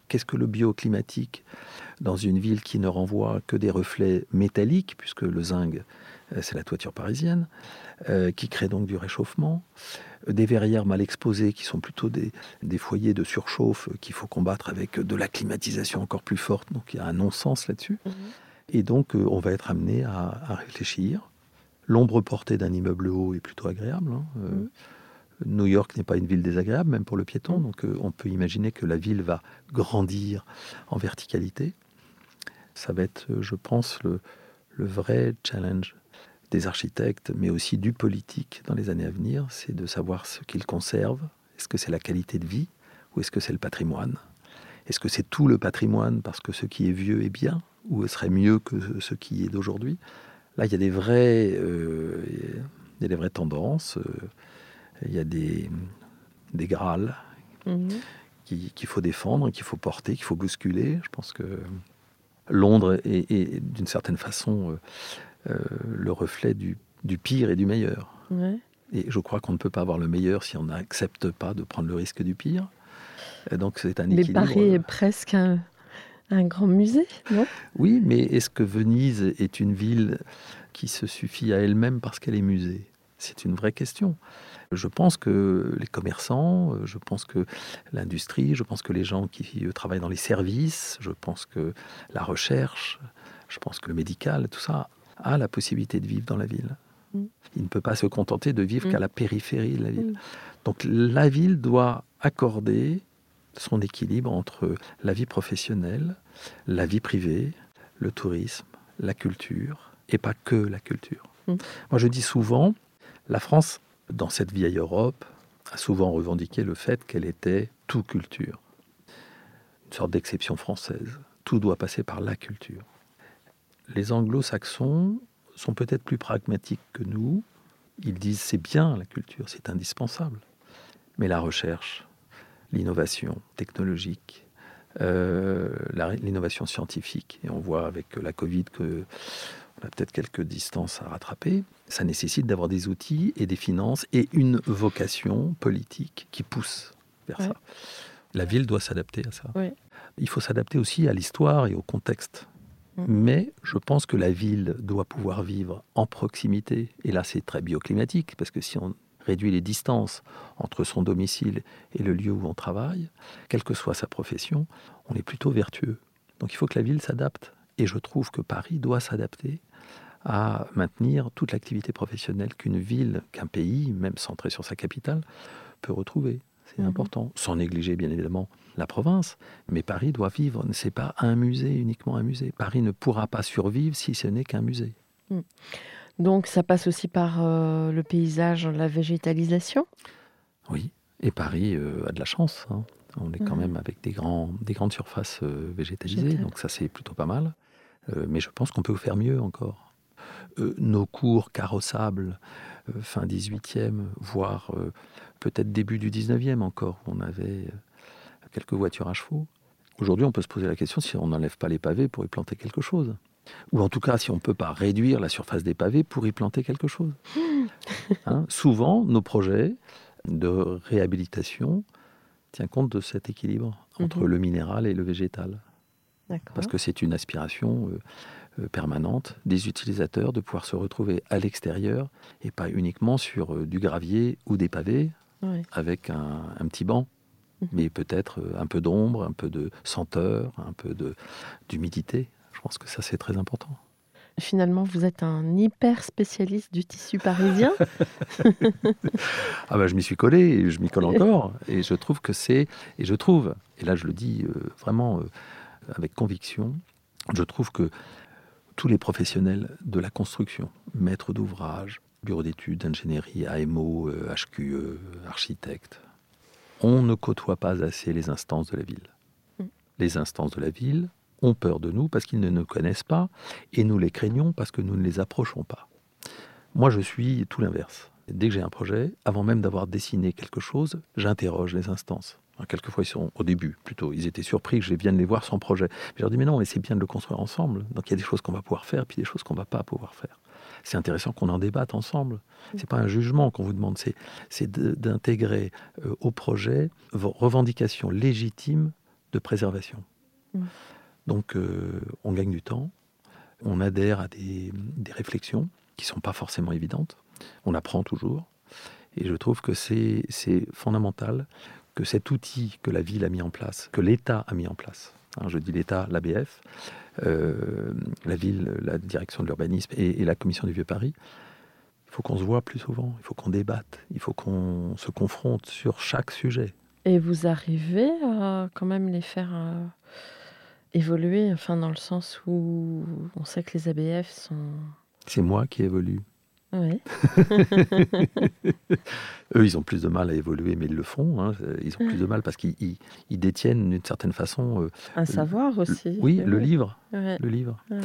Qu'est-ce que le bioclimatique dans une ville qui ne renvoie que des reflets métalliques, puisque le zinc, c'est la toiture parisienne, euh, qui crée donc du réchauffement, des verrières mal exposées qui sont plutôt des, des foyers de surchauffe qu'il faut combattre avec de la climatisation encore plus forte, donc il y a un non-sens là-dessus. Mmh. Et donc, euh, on va être amené à, à réfléchir. L'ombre portée d'un immeuble haut est plutôt agréable. Hein. Euh, mmh. New York n'est pas une ville désagréable, même pour le piéton. Donc, euh, on peut imaginer que la ville va grandir en verticalité. Ça va être, je pense, le, le vrai challenge des architectes, mais aussi du politique dans les années à venir. C'est de savoir ce qu'ils conservent. Est-ce que c'est la qualité de vie ou est-ce que c'est le patrimoine ? Est-ce que c'est tout le patrimoine parce que ce qui est vieux est bien ? Ou serait mieux que ce qui est d'aujourd'hui. Là, il y a des vraies, euh, il y a des vraies tendances, euh, il y a des, des Graals mmh. qui, qu'il faut défendre, qu'il faut porter, qu'il faut bousculer. Je pense que Londres est, est d'une certaine façon euh, euh, le reflet du, du pire et du meilleur. Ouais. Et je crois qu'on ne peut pas avoir le meilleur si on n'accepte pas de prendre le risque du pire. Et donc c'est un équilibre. Mais Paris est presque un... Un grand musée, non ? Oui, mais est-ce que Venise est une ville qui se suffit à elle-même parce qu'elle est musée ? C'est une vraie question. Je pense que les commerçants, je pense que l'industrie, je pense que les gens qui travaillent dans les services, je pense que la recherche, je pense que le médical, tout ça a la possibilité de vivre dans la ville. Mmh. Il ne peut pas se contenter de vivre mmh. qu'à la périphérie de la ville. Mmh. Donc la ville doit accorder son équilibre entre la vie professionnelle, la vie privée, le tourisme, la culture, et pas que la culture. Mmh. Moi, je dis souvent, la France, dans cette vieille Europe, a souvent revendiqué le fait qu'elle était tout culture. Une sorte d'exception française. Tout doit passer par la culture. Les anglo-saxons sont peut-être plus pragmatiques que nous. Ils disent, c'est bien la culture, c'est indispensable. Mais la recherche... l'innovation technologique, euh, la, l'innovation scientifique. Et on voit avec la Covid qu'on a peut-être quelques distances à rattraper. Ça nécessite d'avoir des outils et des finances et une vocation politique qui pousse vers ouais. ça. La ville doit s'adapter à ça. Ouais. Il faut s'adapter aussi à l'histoire et au contexte. Mmh. Mais je pense que la ville doit pouvoir vivre en proximité. Et là, c'est très bioclimatique, parce que si on... réduit les distances entre son domicile et le lieu où on travaille, quelle que soit sa profession, on est plutôt vertueux. Donc il faut que la ville s'adapte. Et je trouve que Paris doit s'adapter à maintenir toute l'activité professionnelle qu'une ville, qu'un pays, même centré sur sa capitale, peut retrouver. C'est mmh. important. Sans négliger, bien évidemment, la province. Mais Paris doit vivre. Ce n'est pas un musée, uniquement un musée. Paris ne pourra pas survivre si ce n'est qu'un musée. Mmh. Donc ça passe aussi par euh, le paysage, la végétalisation ? Oui. Et Paris euh, a de la chance, hein. On est quand mmh. même avec des, grands, des grandes surfaces euh, végétalisées. Végétale. Donc ça, c'est plutôt pas mal. Euh, mais je pense qu'on peut faire mieux encore. Euh, nos cours carrossables, euh, fin dix-huitième, voire euh, peut-être début du dix-neuvième encore, on avait euh, quelques voitures à chevaux. Aujourd'hui, on peut se poser la question si on n'enlève pas les pavés pour y planter quelque chose. Ou en tout cas, si on ne peut pas réduire la surface des pavés pour y planter quelque chose. Hein ? Souvent, nos projets de réhabilitation tiennent compte de cet équilibre entre mmh. le minéral et le végétal. D'accord. Parce que c'est une aspiration... Euh, permanente des utilisateurs de pouvoir se retrouver à l'extérieur et pas uniquement sur du gravier ou des pavés oui. avec un, un petit banc, mmh. mais peut-être un peu d'ombre, un peu de senteur, un peu de, d'humidité. Je pense que ça, c'est très important. Finalement, vous êtes un hyper spécialiste du tissu parisien. Ah ben, je m'y suis collé, et je m'y colle encore, et je trouve que c'est... Et je trouve, et là je le dis euh, vraiment euh, avec conviction, je trouve que tous les professionnels de la construction, maîtres d'ouvrage, bureaux d'études, d'ingénierie, A M O, H Q E, architectes, on ne côtoie pas assez les instances de la ville. Les instances de la ville ont peur de nous parce qu'ils ne nous connaissent pas et nous les craignons parce que nous ne les approchons pas. Moi, je suis tout l'inverse. Dès que j'ai un projet, avant même d'avoir dessiné quelque chose, j'interroge les instances. Quelquefois, ils sont au début, plutôt. Ils étaient surpris que je vienne les voir sans projet. Je leur dis, mais non, mais c'est bien de le construire ensemble. Donc, il y a des choses qu'on va pouvoir faire, puis des choses qu'on ne va pas pouvoir faire. C'est intéressant qu'on en débatte ensemble. Ce n'est pas un jugement qu'on vous demande, c'est, c'est d'intégrer euh, au projet vos revendications légitimes de préservation. Mmh. Donc, euh, on gagne du temps, on adhère à des, des réflexions qui ne sont pas forcément évidentes. On apprend toujours. Et je trouve que c'est, c'est fondamental que cet outil que la ville a mis en place, que l'État a mis en place, hein, je dis l'État, l'A B F, euh, la ville, la direction de l'urbanisme et, et la Commission du Vieux-Paris, il faut qu'on se voit plus souvent, il faut qu'on débatte, il faut qu'on se confronte sur chaque sujet. Et vous arrivez à quand même les faire euh, évoluer, enfin dans le sens où on sait que les A B F sont... C'est moi qui évolue. Oui. Eux, ils ont plus de mal à évoluer, mais ils le font. Hein. Ils ont plus de mal parce qu'ils ils, ils détiennent d'une certaine façon... Euh, Un savoir le, aussi. Le, oui, oui, le livre. Ouais. Le livre. Ouais.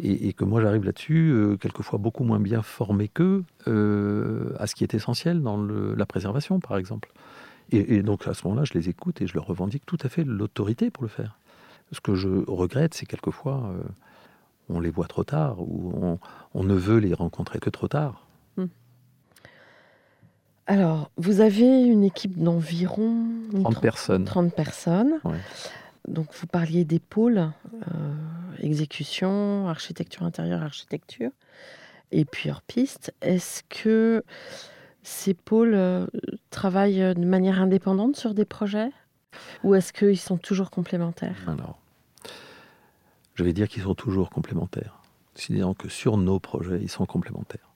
Et, et que moi, j'arrive là-dessus, euh, quelquefois beaucoup moins bien formé qu'eux, euh, à ce qui est essentiel dans le, la préservation, par exemple. Et, et donc, à ce moment-là, je les écoute et je leur revendique tout à fait l'autorité pour le faire. Ce que je regrette, c'est quelquefois... Euh, on les voit trop tard, ou on, on ne veut les rencontrer que trop tard. Alors, vous avez une équipe d'environ... trente, trente personnes. trente personnes. Ouais. Donc, vous parliez des pôles, euh, exécution, architecture intérieure, architecture, et puis hors-piste. Est-ce que ces pôles euh, travaillent de manière indépendante sur des projets ? Ou est-ce qu'ils sont toujours complémentaires ? Alors... Je vais dire qu'ils sont toujours complémentaires, considérant que sur nos projets, ils sont complémentaires.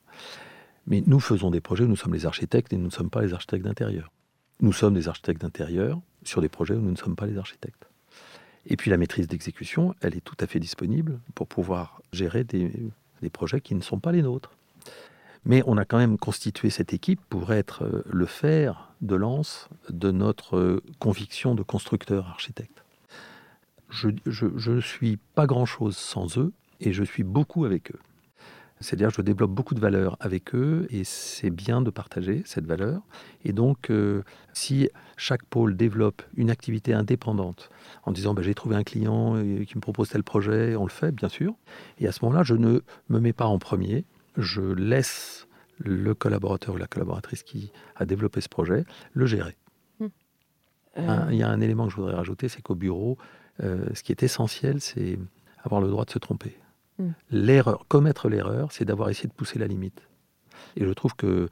Mais nous faisons des projets où nous sommes les architectes et nous ne sommes pas les architectes d'intérieur. Nous sommes des architectes d'intérieur sur des projets où nous ne sommes pas les architectes. Et puis la maîtrise d'exécution, elle est tout à fait disponible pour pouvoir gérer des, des projets qui ne sont pas les nôtres. Mais on a quand même constitué cette équipe pour être le fer de lance de notre conviction de constructeur-architecte. Je ne suis pas grand-chose sans eux, et je suis beaucoup avec eux. C'est-à-dire que je développe beaucoup de valeurs avec eux, et c'est bien de partager cette valeur. Et donc, euh, si chaque pôle développe une activité indépendante, en disant ben, « j'ai trouvé un client qui me propose tel projet », on le fait, bien sûr. Et à ce moment-là, je ne me mets pas en premier, je laisse le collaborateur ou la collaboratrice qui a développé ce projet le gérer. Mmh. Euh... Un, il y a un élément que je voudrais rajouter, c'est qu'au bureau... Euh, ce qui est essentiel, c'est avoir le droit de se tromper. Mmh. L'erreur, commettre l'erreur, c'est d'avoir essayé de pousser la limite. Et je trouve que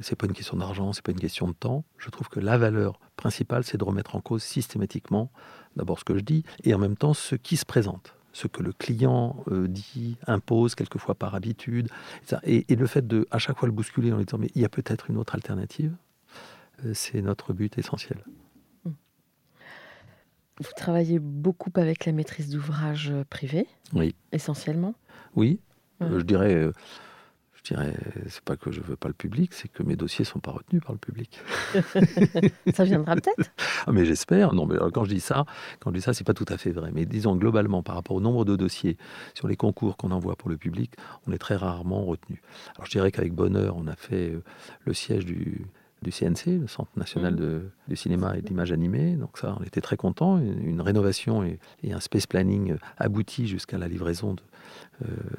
c'est pas une question d'argent, c'est pas une question de temps. Je trouve que la valeur principale, c'est de remettre en cause systématiquement d'abord ce que je dis et en même temps ce qui se présente. Ce que le client euh, dit, impose, quelquefois par habitude. Et, et le fait de, à chaque fois, le bousculer en lui disant « mais il y a peut-être une autre alternative euh, », c'est notre but essentiel. Vous travaillez beaucoup avec la maîtrise d'ouvrage privée, oui. essentiellement. Oui, ouais. euh, je dirais... Euh, Je dirais, c'est pas que je veux pas le public, c'est que mes dossiers sont pas retenus par le public. Ça viendra peut-être. Ah mais j'espère. Non, mais quand je dis ça, quand je dis ça, c'est pas tout à fait vrai. Mais disons globalement, par rapport au nombre de dossiers sur les concours qu'on envoie pour le public, on est très rarement retenu. Alors je dirais qu'avec bonheur, on a fait le siège du, du C N C, le Centre National mmh. de, du Cinéma et de l'Image Animée. Donc ça, on était très contents. Une, une rénovation et, et un space planning abouti jusqu'à la livraison de.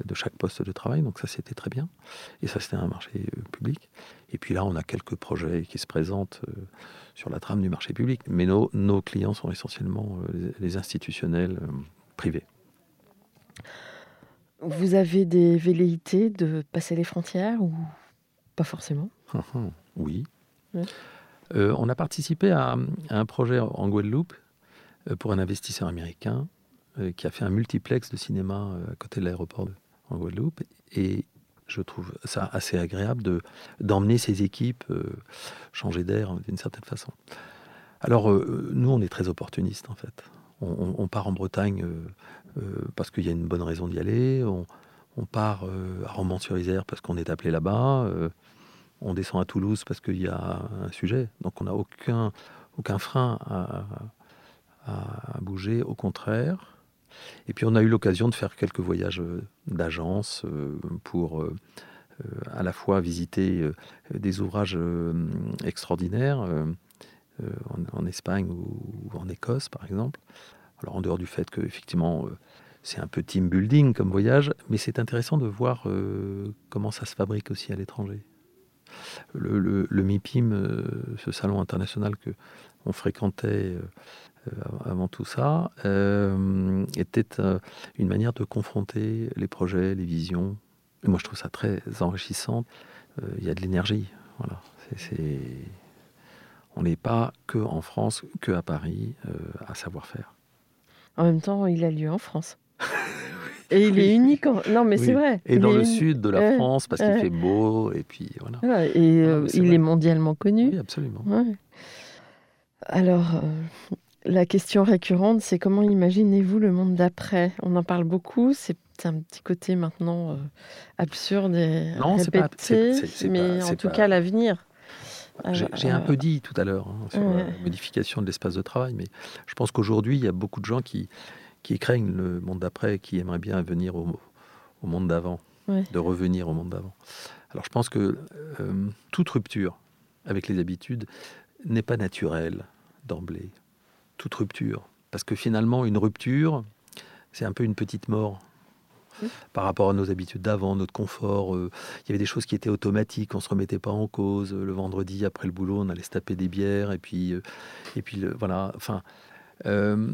de chaque poste de travail, donc ça c'était très bien et ça c'était un marché public. Et puis là on a quelques projets qui se présentent sur la trame du marché public, mais nos, nos clients sont essentiellement les institutionnels privés. Vous avez des velléités de passer les frontières ou pas forcément ? Oui, ouais. euh, on a participé à, à un projet en Guadeloupe pour un investisseur américain qui a fait un multiplex de cinéma à côté de l'aéroport en Guadeloupe. Et je trouve ça assez agréable de, d'emmener ses équipes euh, changer d'air d'une certaine façon. Alors, euh, nous, on est très opportunistes, en fait. On, on part en Bretagne euh, euh, parce qu'il y a une bonne raison d'y aller. On, on part euh, à Romans-sur-Isère parce qu'on est appelé là-bas. Euh, on descend à Toulouse parce qu'il y a un sujet. Donc, on n'a aucun, aucun frein à, à, à bouger. Au contraire... Et puis on a eu l'occasion de faire quelques voyages d'agence pour à la fois visiter des ouvrages extraordinaires en Espagne ou en Écosse par exemple. Alors en dehors du fait qu'effectivement c'est un peu team building comme voyage, mais c'est intéressant de voir comment ça se fabrique aussi à l'étranger. Le, le, le MIPIM, ce salon international que on fréquentait avant tout ça, euh, était euh, une manière de confronter les projets, les visions. Et moi, je trouve ça très enrichissant. Euh, il y a de l'énergie. Voilà. C'est, c'est... On n'est pas que en France, que à Paris, euh, à savoir-faire. En même temps, il a lieu en France. Et il est unique. En... Non, mais oui. c'est vrai. Et il dans le uni... sud de la euh, France, parce euh... qu'il fait beau, et puis voilà. Ouais, et euh, voilà, il vrai. est mondialement connu. Oui, absolument. Ouais. Alors... Euh... La question récurrente, c'est comment imaginez-vous le monde d'après ? On en parle beaucoup, c'est un petit côté maintenant euh, absurde et non, répété, c'est pas, c'est, c'est, c'est mais pas, en tout pas... cas l'avenir. J'ai, euh, j'ai un peu dit tout à l'heure hein, sur ouais. la modification de l'espace de travail, mais je pense qu'aujourd'hui, il y a beaucoup de gens qui, qui craignent le monde d'après, qui aimeraient bien venir au, au monde d'avant, ouais. de revenir au monde d'avant. Alors je pense que euh, toute rupture avec les habitudes n'est pas naturelle d'emblée. Toute rupture. Parce que finalement, une rupture, c'est un peu une petite mort. Oui. Par rapport à nos habitudes d'avant, notre confort. Euh, il y avait des choses qui étaient automatiques, on ne se remettait pas en cause. Le vendredi, après le boulot, on allait se taper des bières. Et puis, euh, et puis le, voilà. Enfin, euh,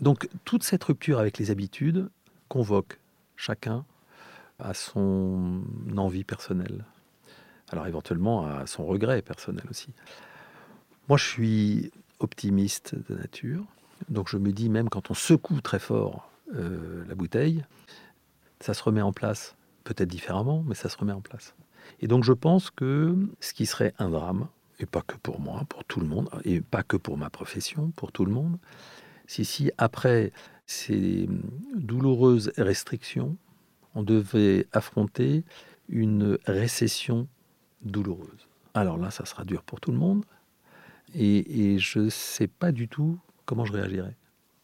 donc, toute cette rupture avec les habitudes convoque chacun à son envie personnelle. Alors, éventuellement, à son regret personnel aussi. Moi, je suis... optimiste de nature. Donc je me dis, même quand on secoue très fort euh, la bouteille, ça se remet en place, peut-être différemment, mais ça se remet en place. Et donc je pense que ce qui serait un drame, et pas que pour moi, pour tout le monde, et pas que pour ma profession, pour tout le monde, c'est si après ces douloureuses restrictions, on devait affronter une récession douloureuse. Alors là, ça sera dur pour tout le monde, Et, et je ne sais pas du tout comment je réagirais.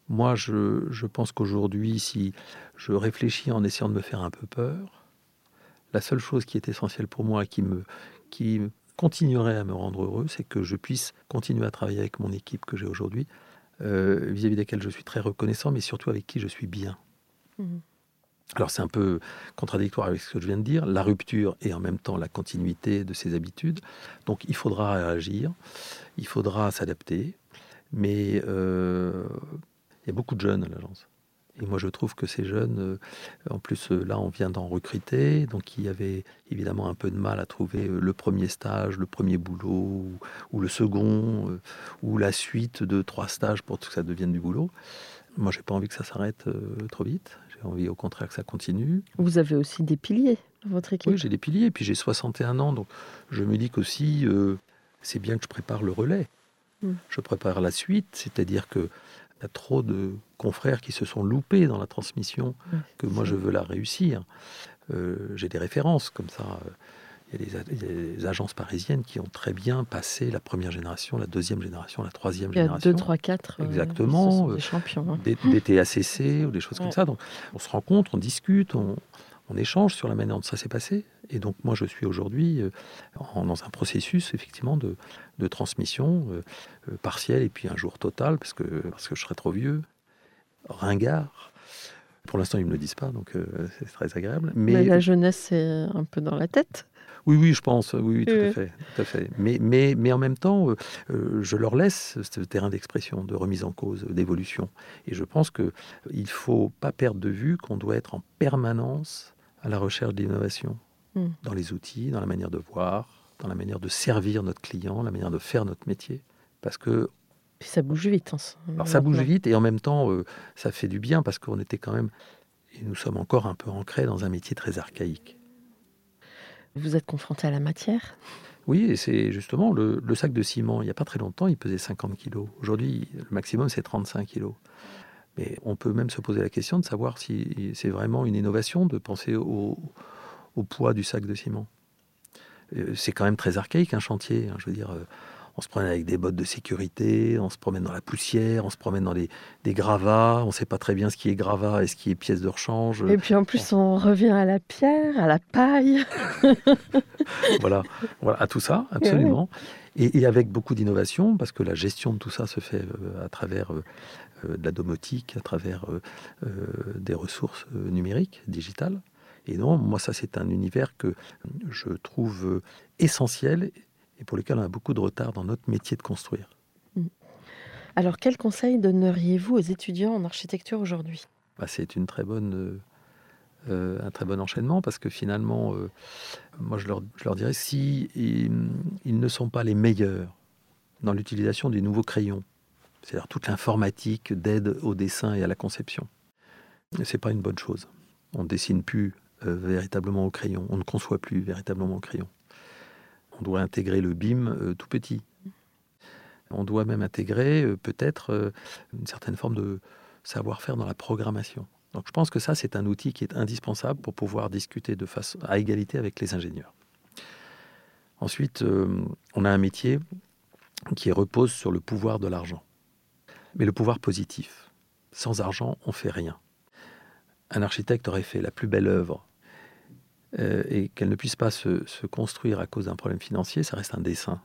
Moi, je, je pense qu'aujourd'hui, si je réfléchis en essayant de me faire un peu peur, la seule chose qui est essentielle pour moi et qui, me, qui continuerait à me rendre heureux, c'est que je puisse continuer à travailler avec mon équipe que j'ai aujourd'hui, euh, vis-à-vis desquelles je suis très reconnaissant, mais surtout avec qui je suis bien. Mmh. Alors, c'est un peu contradictoire avec ce que je viens de dire, la rupture et en même temps la continuité de ses habitudes. Donc, il faudra réagir, il faudra s'adapter. Mais euh, il y a beaucoup de jeunes à l'agence. Et moi, je trouve que ces jeunes, en plus, là, on vient d'en recruter, donc il y avait évidemment un peu de mal à trouver le premier stage, le premier boulot, ou le second, ou la suite de trois stages pour que ça devienne du boulot. Moi, j'ai pas envie que ça s'arrête trop vite. J'ai envie, au contraire, que ça continue. Vous avez aussi des piliers dans votre équipe. Oui, j'ai des piliers, et puis j'ai soixante et un ans, donc je me dis qu'aussi, euh, c'est bien que je prépare le relais. Mmh. Je prépare la suite, c'est-à-dire que il y a trop de confrères qui se sont loupés dans la transmission, oui, que moi je veux la réussir. Euh, j'ai des références comme ça. Il y a des agences parisiennes qui ont très bien passé la première génération, la deuxième génération, la troisième génération. Il y a deux, trois, quatre. Exactement. Euh, ce sont des champions. Hein. Des, des T A C C ou des choses ouais. comme ça. Donc, on se rencontre, on discute, on, on échange sur la manière dont ça s'est passé. Et donc, moi, je suis aujourd'hui en, dans un processus, effectivement, de, de transmission euh, partielle et puis un jour totale, parce que, parce que je serai trop vieux, ringard. Pour l'instant, ils ne me le disent pas, donc euh, c'est très agréable. Mais, mais la jeunesse, c'est un peu dans la tête. Oui, oui, je pense, oui, oui tout, oui. À fait, tout à fait. Mais, mais, mais en même temps, euh, je leur laisse ce terrain d'expression, de remise en cause, d'évolution. Et je pense qu'il ne faut pas perdre de vue qu'on doit être en permanence à la recherche d'innovation. Mmh. Dans les outils, dans la manière de voir, dans la manière de servir notre client, la manière de faire notre métier. Parce que... Puis ça bouge vite. Hein, alors ça bouge vite et en même temps, euh, ça fait du bien parce qu'on était quand même... Et nous sommes encore un peu ancrés dans un métier très archaïque. Vous êtes confronté à la matière ? Oui, et c'est justement le, le sac de ciment. Il n'y a pas très longtemps, il pesait cinquante kilos. Aujourd'hui, le maximum, c'est trente-cinq kilos. Mais on peut même se poser la question de savoir si c'est vraiment une innovation de penser au, au poids du sac de ciment. C'est quand même très archaïque, un chantier. Hein, je veux dire, on se promène avec des bottes de sécurité, on se promène dans la poussière, on se promène dans les, des gravats, on ne sait pas très bien ce qui est gravat et ce qui est pièce de rechange. Et puis en plus, on, on revient à la pierre, à la paille. voilà, voilà, à tout ça, absolument. Ouais. Et, et avec beaucoup d'innovation, parce que la gestion de tout ça se fait à travers euh, de la domotique, à travers euh, euh, des ressources numériques, digitales. Et non, moi, ça, c'est un univers que je trouve essentiel et pour lequel on a beaucoup de retard dans notre métier de construire. Alors, quel conseil donneriez-vous aux étudiants en architecture aujourd'hui ? bah, C'est une très bonne, euh, un très bon enchaînement parce que finalement, euh, moi, je leur, je leur dirais si ils, ils ne sont pas les meilleurs dans l'utilisation du nouveau crayon, c'est-à-dire toute l'informatique d'aide au dessin et à la conception, c'est pas une bonne chose. On ne dessine plus euh, véritablement au crayon, on ne conçoit plus véritablement au crayon. On doit intégrer le B I M euh, tout petit. On doit même intégrer euh, peut-être euh, une certaine forme de savoir-faire dans la programmation. Donc je pense que ça, c'est un outil qui est indispensable pour pouvoir discuter de façon à égalité avec les ingénieurs. Ensuite, euh, on a un métier qui repose sur le pouvoir de l'argent. Mais le pouvoir positif. Sans argent, on ne fait rien. Un architecte aurait fait la plus belle œuvre euh, et qu'elle ne puisse pas se, se construire à cause d'un problème financier, ça reste un dessin.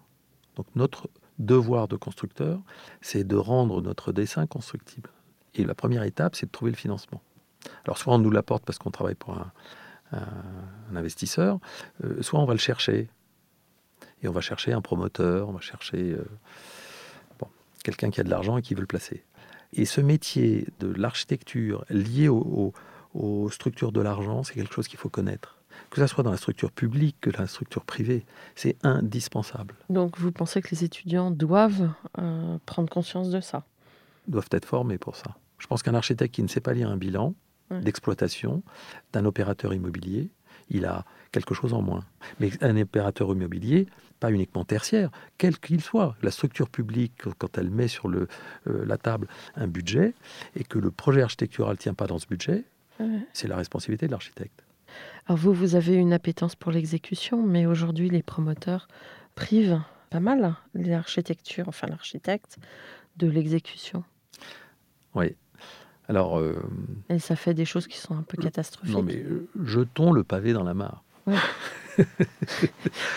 Donc notre devoir de constructeur, c'est de rendre notre dessin constructible. Et la première étape, c'est de trouver le financement. Alors soit on nous l'apporte parce qu'on travaille pour un, un, un investisseur, euh, soit on va le chercher. Et on va chercher un promoteur, on va chercher euh, bon, quelqu'un qui a de l'argent et qui veut le placer. Et ce métier de l'architecture lié au... au aux structures de l'argent, c'est quelque chose qu'il faut connaître. Que ça soit dans la structure publique, que dans la structure privée, c'est indispensable. Donc vous pensez que les étudiants doivent euh, prendre conscience de ça ? Ils doivent être formés pour ça. Je pense qu'un architecte qui ne sait pas lire un bilan ouais. d'exploitation d'un opérateur immobilier, il a quelque chose en moins. Mais un opérateur immobilier, pas uniquement tertiaire, quel qu'il soit, la structure publique, quand elle met sur le, euh, la table un budget, et que le projet architectural ne tient pas dans ce budget, c'est la responsabilité de l'architecte. Alors vous, vous avez une appétence pour l'exécution, mais aujourd'hui, les promoteurs privent pas mal l'architecture, enfin l'architecte, de l'exécution. Oui. Alors. Euh... Et ça fait des choses qui sont un peu catastrophiques. Non, mais jetons le pavé dans la mare. Ouais.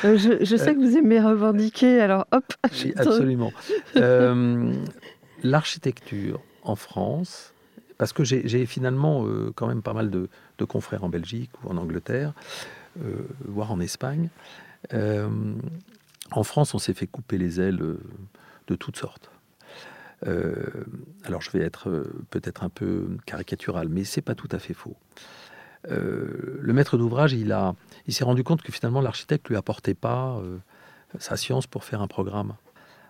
je, je sais que vous aimez revendiquer, alors hop. Oui, absolument. euh, l'architecture en France. Parce que j'ai, j'ai finalement euh, quand même pas mal de, de confrères en Belgique ou en Angleterre, euh, voire en Espagne. Euh, en France, on s'est fait couper les ailes euh, de toutes sortes. Euh, alors je vais être euh, peut-être un peu caricatural, mais c'est pas tout à fait faux. Euh, le maître d'ouvrage, il a, il s'est rendu compte que finalement l'architecte lui apportait pas euh, sa science pour faire un programme.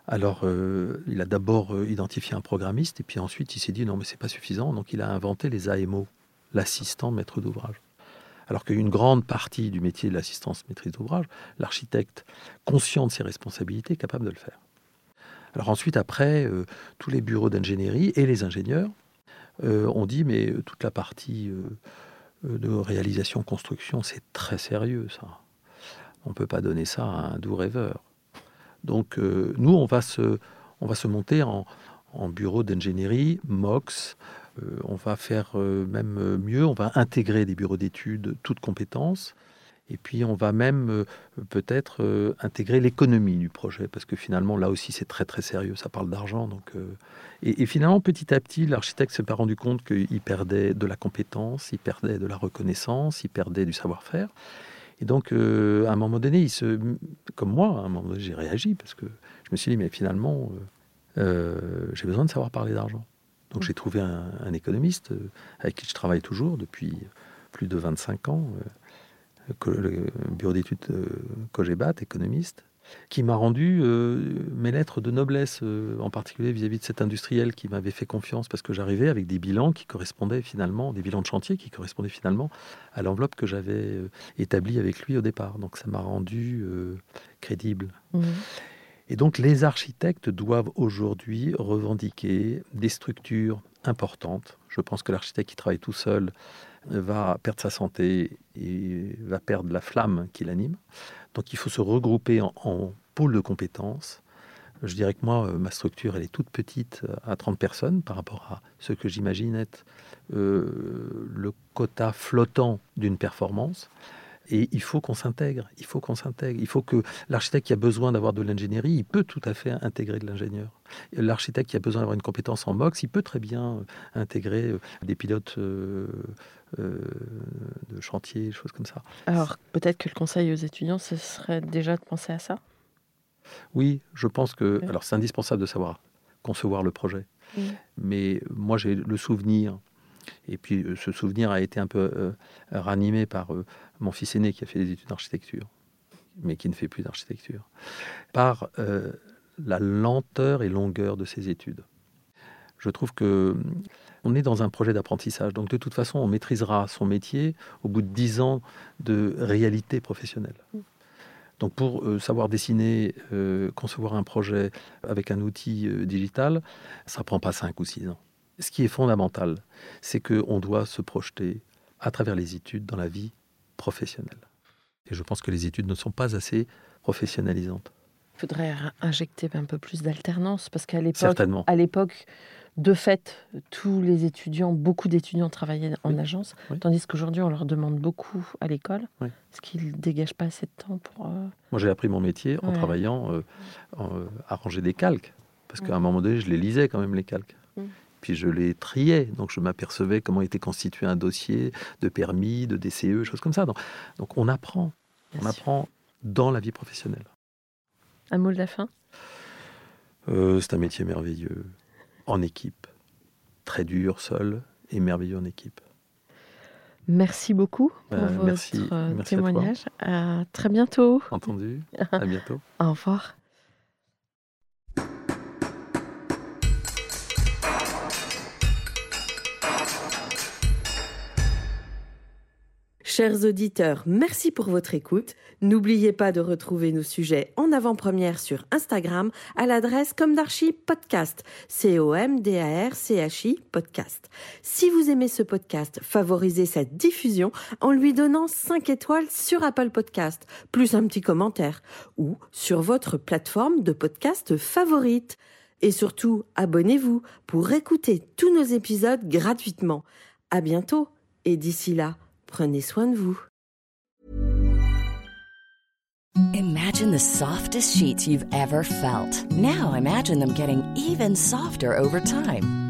Alors euh, il a d'abord euh, identifié un programmiste et puis ensuite il s'est dit non mais c'est pas suffisant, donc il a inventé les A M O, l'assistant maître d'ouvrage. Alors qu'une grande partie du métier de l'assistance maîtrise d'ouvrage, l'architecte, conscient de ses responsabilités, est capable de le faire. Alors ensuite, après, euh, tous les bureaux d'ingénierie et les ingénieurs euh, ont dit, mais toute la partie euh, de réalisation-construction, c'est très sérieux, ça. On ne peut pas donner ça à un doux rêveur. Donc euh, nous, on va se, on va se monter en, en bureau d'ingénierie, M O X, on va faire même mieux, on va intégrer des bureaux d'études, toutes compétences, et puis on va même peut-être intégrer l'économie du projet, parce que finalement, là aussi, c'est très très sérieux, ça parle d'argent. Donc, et, et finalement, petit à petit, l'architecte s'est pas rendu compte qu'il perdait de la compétence, il perdait de la reconnaissance, il perdait du savoir-faire. Et donc, euh, à un moment donné, il se... comme moi, à un moment donné, j'ai réagi, parce que je me suis dit, mais finalement, euh, euh, j'ai besoin de savoir parler d'argent. Donc j'ai trouvé un, un économiste euh, avec qui je travaille toujours depuis plus de vingt-cinq ans, euh, que, le bureau d'études euh, Cogebat, économiste, qui m'a rendu euh, mes lettres de noblesse, euh, en particulier vis-à-vis de cet industriel qui m'avait fait confiance parce que j'arrivais avec des bilans qui correspondaient finalement, des bilans de chantier qui correspondaient finalement à l'enveloppe que j'avais euh, établie avec lui au départ. Donc ça m'a rendu euh, crédible. Mmh. Et donc, les architectes doivent aujourd'hui revendiquer des structures importantes. Je pense que l'architecte qui travaille tout seul va perdre sa santé et va perdre la flamme qui l'anime. Donc, il faut se regrouper en, en pôles de compétences. Je dirais que moi, ma structure, elle est toute petite, à trente personnes, par rapport à ce que j'imagine être euh, le quota flottant d'une performance. Et il faut qu'on s'intègre, il faut qu'on s'intègre. Il faut que l'architecte qui a besoin d'avoir de l'ingénierie, il peut tout à fait intégrer de l'ingénieur. L'architecte qui a besoin d'avoir une compétence en M O X, il peut très bien intégrer des pilotes euh, euh, de chantier, des choses comme ça. Alors peut-être que le conseil aux étudiants, ce serait déjà de penser à ça ? Oui, je pense que... Oui. Alors c'est indispensable de savoir concevoir le projet. Oui. Mais moi j'ai le souvenir... Et puis, ce souvenir a été un peu euh, ranimé par euh, mon fils aîné qui a fait des études d'architecture, mais qui ne fait plus d'architecture, par euh, la lenteur et longueur de ses études. Je trouve qu'on est dans un projet d'apprentissage. Donc, de toute façon, on maîtrisera son métier au bout de dix ans de réalité professionnelle. Donc, pour euh, savoir dessiner, euh, concevoir un projet avec un outil euh, digital, ça ne prend pas cinq ou six ans. Ce qui est fondamental, c'est qu'on doit se projeter à travers les études dans la vie professionnelle. Et je pense que les études ne sont pas assez professionnalisantes. Il faudrait injecter un peu plus d'alternance, parce qu'à l'époque, à l'époque, de fait, tous les étudiants, beaucoup d'étudiants travaillaient en oui. agence, oui. tandis qu'aujourd'hui, on leur demande beaucoup à l'école, oui. parce qu'ils ne dégagent pas assez de temps pour... Euh... Moi, j'ai appris mon métier ouais. en travaillant euh, en, euh, à ranger des calques, parce ouais. qu'à un moment donné, je les lisais quand même, les calques. Ouais. Puis je les triais, donc je m'apercevais comment était constitué un dossier de permis, de D C E, choses comme ça. Donc, donc on apprend, Bien on sûr. apprend dans la vie professionnelle. Un mot de la fin ? euh, C'est un métier merveilleux, en équipe. Très dur, seul, et merveilleux en équipe. Merci beaucoup pour euh, votre merci, merci témoignage. À, à très bientôt. Entendu, à bientôt. Au revoir. Chers auditeurs, merci pour votre écoute. N'oubliez pas de retrouver nos sujets en avant-première sur Instagram à l'adresse Comme d'Archi Podcast, C O M D A R C H I Podcast. Si vous aimez ce podcast, favorisez sa diffusion en lui donnant cinq étoiles sur Apple Podcast, plus un petit commentaire, ou sur votre plateforme de podcast favorite. Et surtout, abonnez-vous pour écouter tous nos épisodes gratuitement. À bientôt et d'ici là, prenez soin de vous. Imagine the softest sheets you've ever felt. Now imagine them getting even softer over time.